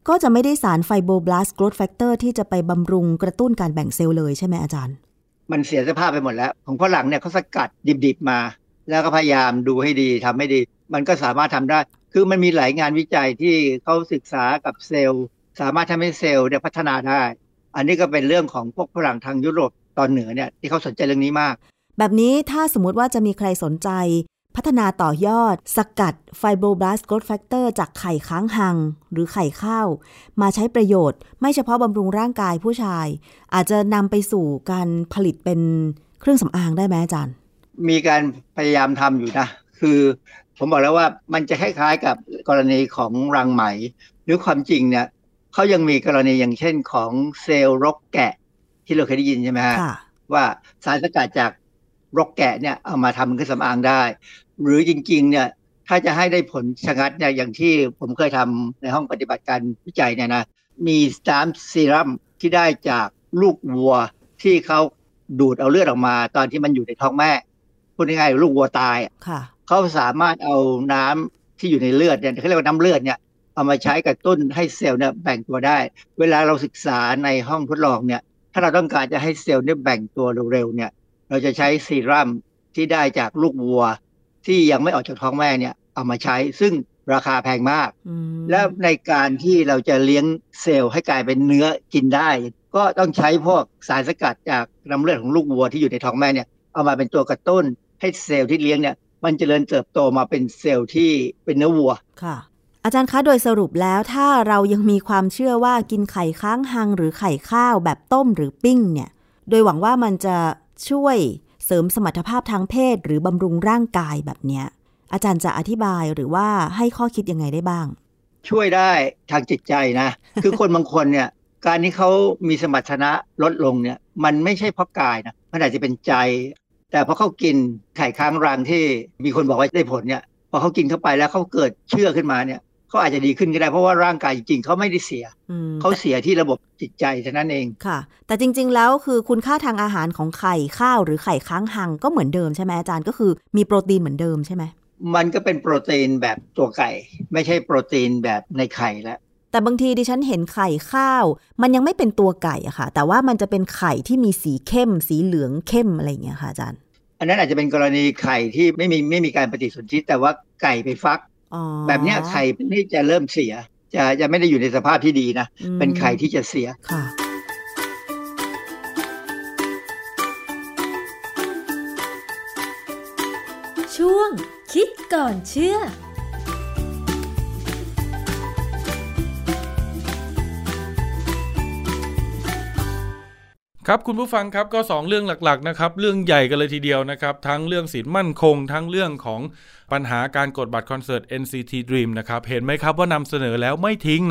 ก็จะไม่ได้สาร Fibroblast Growth Factor ที่จะไปบำรุงกระตุ้นการแบ่งเซลล์เลยใช่ไหมอาจารย์มันเสียสภาพไปหมดแล้วของฝรั่งเนี่ยเขาสกัดดิบๆมาแล้วก็พยายามดูให้ดีทำให้ดีมันก็สามารถทำได้คือมันมีหลายงานวิจัยที่เขาศึกษากับเซลล์สามารถทำให้เซลล์เนี่ยพัฒนาได้อันนี้ก็เป็นเรื่องของพวกฝรั่งทางยุโรปตอนเหนือเนี่ยที่เขาสนใจเรื่องนี้มากแบบนี้ถ้าสมมติว่าจะมีใครสนใจพัฒนาต่อยอดสกัด Fibroblast Growth Factor จากไข่ค้างหังหรือไข่ข้าวมาใช้ประโยชน์ไม่เฉพาะบำรุงร่างกายผู้ชายอาจจะนำไปสู่การผลิตเป็นเครื่องสำอางได้ไหมอาจารย์มีการพยายามทำอยู่นะคือผมบอกแล้วว่ามันจะคล้ายๆกับกรณีของรังไหมหรือความจริงเนี่ยเขายังมีกรณีอย่างเช่นของเซลล์รกแกะที่เราเคยได้ยินใช่ไหมฮะว่าสารสกัดจากรกแกะเนี่ยเอามาทำเครื่องสำอางได้หรือจริงๆเนี่ยถ้าจะให้ได้ผลชะงัดเนี่ยอย่างที่ผมเคยทำในห้องปฏิบัติการวิจัยเนี่ยนะมีน้ำซีรั่มที่ได้จากลูกวัวที่เขาดูดเอาเลือดออกมาตอนที่มันอยู่ในท้องแม่พูดง่ายๆลูกวัวตายเขาสามารถเอาน้ำที่อยู่ในเลือดเนี่ยเขาเรียกว่าน้ำเลือดเนี่ยเอามาใช้กระตุ้นให้เซลล์เนี่ยแบ่งตัวได้เวลาเราศึกษาในห้องทดลองเนี่ยถ้าเราต้องการจะให้เซลล์เนี่ยแบ่งตัวเร็วๆเนี่ยเราจะใช้ซีรั่มที่ได้จากลูกวัวที่ยังไม่ออกจากท้องแม่เนี่ยเอามาใช้ซึ่งราคาแพงมากและในการที่เราจะเลี้ยงเซลล์ให้กลายเป็นเนื้อกินได้ก็ต้องใช้พวกสารสกัดจากน้ำเลือดของลูกวัวที่อยู่ในท้องแม่เนี่ยเอามาเป็นตัวกระตุ้นให้เซลล์ที่เลี้ยงเนี่ยมันเจริญเติบโตมาเป็นเซลล์ที่เป็นเนื้อวัวค่ะอาจารย์คะโดยสรุปแล้วถ้าเรายังมีความเชื่อว่ากินไข่ค้างหังหรือไข่ข้าวแบบต้มหรือปิ้งเนี่ยโดยหวังว่ามันจะช่วยเสริมสมรรถภาพทางเพศหรือบำรุงร่างกายแบบเนี้ยอาจารย์จะอธิบายหรือว่าให้ข้อคิดยังไงได้บ้างช่วยได้ทางจิตใจนะ คือคนบางคนเนี่ยการที่เขามีสมรรถนะลดลงเนี่ยมันไม่ใช่เพราะกายนะมันอาจจะเป็นใจแต่พอเขากินไข่ค้างรังที่มีคนบอกว่าได้ผลเนี่ยพอเขากินเข้าไปแล้วเขาเกิดเชื่อขึ้นมาเนี่ยเขาอาจจะดีขึ้นก็ได้เพราะว่าร่างกายจริงๆเขาไม่ได้เสียเขาเสียที่ระบบจิตใจเท่านั้นเองค่ะแต่จริงๆแล้วคือคุณค่าทางอาหารของไข่ข้าวหรือไข่ค้างหังก็เหมือนเดิมใช่ไหมอาจารย์ก็คือมีโปรตีนเหมือนเดิมใช่ไหมมันก็เป็นโปรตีนแบบตัวไก่ไม่ใช่โปรตีนแบบในไข่แล้วแต่บางทีดิฉันเห็นไข่ข้าวมันยังไม่เป็นตัวไก่อะค่ะแต่ว่ามันจะเป็นไข่ที่มีสีเข้มสีเหลืองเข้มอะไรอย่างเงี้ยค่ะอาจารย์อันนั้นอาจจะเป็นกรณีไข่ที่ไม่มีการปฏิสนธิแต่ว่าไก่ไปฟักแบบเนี้ยไข่นี่จะเริ่มเสียจะไม่ได้อยู่ในสภาพที่ดีนะเป็นไข่ที่จะเสียค่ะช่วงคิดก่อนเชื่อครับคุณผู้ฟังครับก็2เรื่องหลักๆนะครับเรื่องใหญ่กันเลยทีเดียวนะครับทั้งเรื่องสินมั่นคงทั้งเรื่องของปัญหาการกดบัตรคอนเสิร์ต NCT Dream นะครับเห็นไหมครับว่านำเสนอแล้วไม่ทิ้ง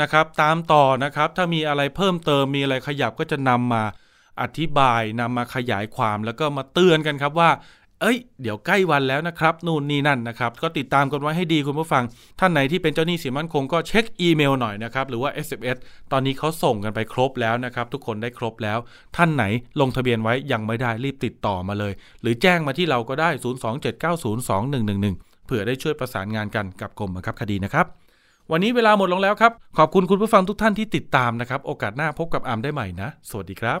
นะครับตามต่อนะครับถ้ามีอะไรเพิ่มเติมมีอะไรขยับก็จะนำมาอธิบายนำมาขยายความแล้วก็มาเตือนกันครับว่าเดี๋ยวใกล้วันแล้วนะครับนู่นนี่นั่นนะครับก็ติดตามกันไว้ให้ดีคุณผู้ฟังท่านไหนที่เป็นเจ้าหนี้สินมั่นคงก็เช็คอีเมลหน่อยนะครับหรือว่า SMS ตอนนี้เขาส่งกันไปครบแล้วนะครับทุกคนได้ครบแล้วท่านไหนลงทะเบียนไว้ยังไม่ได้รีบติดต่อมาเลยหรือแจ้งมาที่เราก็ได้027902111เผื่อได้ช่วยประสานงานกันกับกรมบังคับคดีนะครับวันนี้เวลาหมดลงแล้วครับขอบคุณคุณผู้ฟังทุกท่านที่ติดตามนะครับโอกาสหน้าพบกับอามได้ใหม่นะสวัสดีครับ